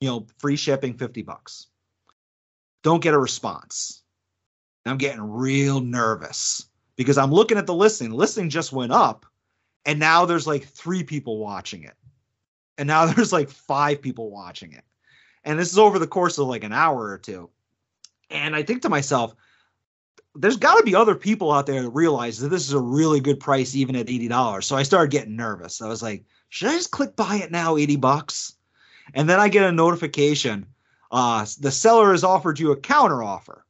You know, free shipping, $50. Don't get a response. I'm getting real nervous because I'm looking at the listing. The listing just went up, and now there's like 3 people watching it. And now there's like 5 people watching it. And this is over the course of like an hour or two. And I think to myself, there's got to be other people out there that realize that this is a really good price, even at $80. So I started getting nervous. I was like, should I just click buy it now, $80? And then I get a notification. The seller has offered you a counter offer.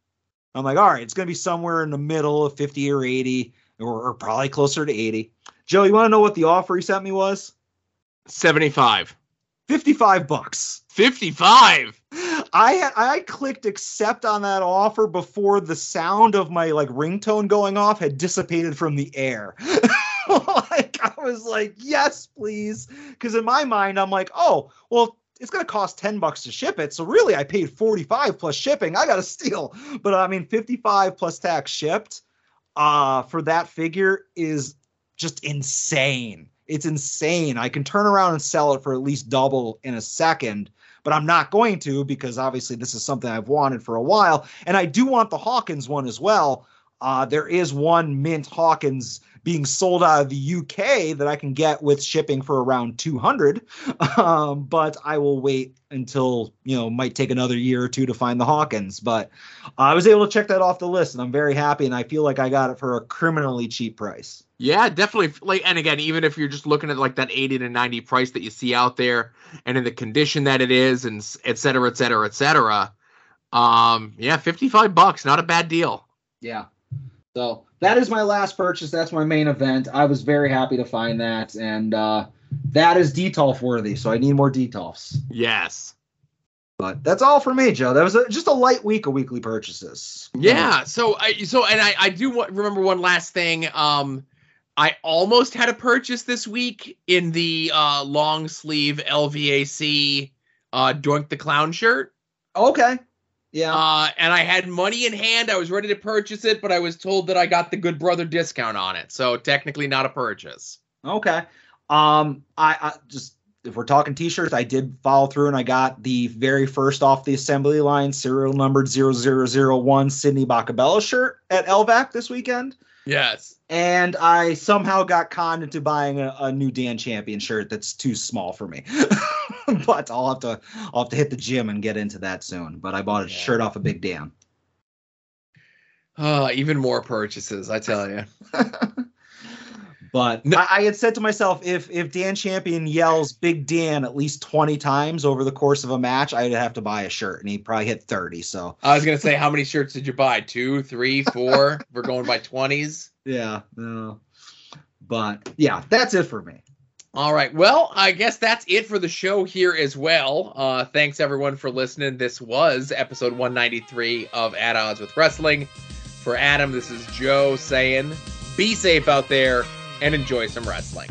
I'm like, all right, it's going to be somewhere in the middle of 50 or 80 or probably closer to 80. Joe, you want to know what the offer he sent me was? 75. $55. 55. I clicked accept on that offer before the sound of my like ringtone going off had dissipated from the air. Like I was like, yes, please. Because in my mind, I'm like, oh, well, it's going to cost $10 to ship it. So really, I paid $45 plus shipping. I got to steal. But I mean, $55 plus tax shipped for that figure is just insane. It's insane. I can turn around and sell it for at least double in a second, but I'm not going to because obviously this is something I've wanted for a while. And I do want the Hawkins one as well. There is one mint Hawkins being sold out of the UK that I can get with shipping for around $200. But I will wait until, you know, might take another year or two to find the Hawkins. But I was able to check that off the list, and I'm very happy. And I feel like I got it for a criminally cheap price. Yeah, definitely. Like, and again, even if you're just looking at like that 80 to 90 price that you see out there, and in the condition that it is, and et cetera, et cetera, et cetera. Yeah, $55, not a bad deal. Yeah. So that is my last purchase. That's my main event. I was very happy to find that, and that is Detolf worthy. So I need more Detolfs. Yes. But that's all for me, Joe. That was just a light week of weekly purchases. Yeah. So I do remember one last thing. I almost had a purchase this week in the long sleeve LVAC Doink the Clown shirt. Okay. Yeah. And I had money in hand. I was ready to purchase it, but I was told that I got the Good Brother discount on it. So technically not a purchase. Okay. I just, if we're talking t-shirts, I did follow through and I got the very first off the assembly line serial numbered 0001 Sydney Bacabella shirt at LVAC this weekend. Yes. And I somehow got conned into buying a new Dan Champion shirt that's too small for me. But I'll have to hit the gym and get into that soon. But I bought a shirt off of Big Dan. Even more purchases, I tell you. But no. I had said to myself, if Dan Champion yells Big Dan at least 20 times over the course of a match, I'd have to buy a shirt, and he probably hit 30. So I was going to say, how many shirts did you buy? 2, 3, 4? We're going by 20s. Yeah. No. But yeah, that's it for me. All right. Well, I guess that's it for the show here as well. Thanks, everyone, for listening. This was episode 193 of At Odds with Wrestling. For Adam, this is Joe saying, be safe out there and enjoy some wrestling.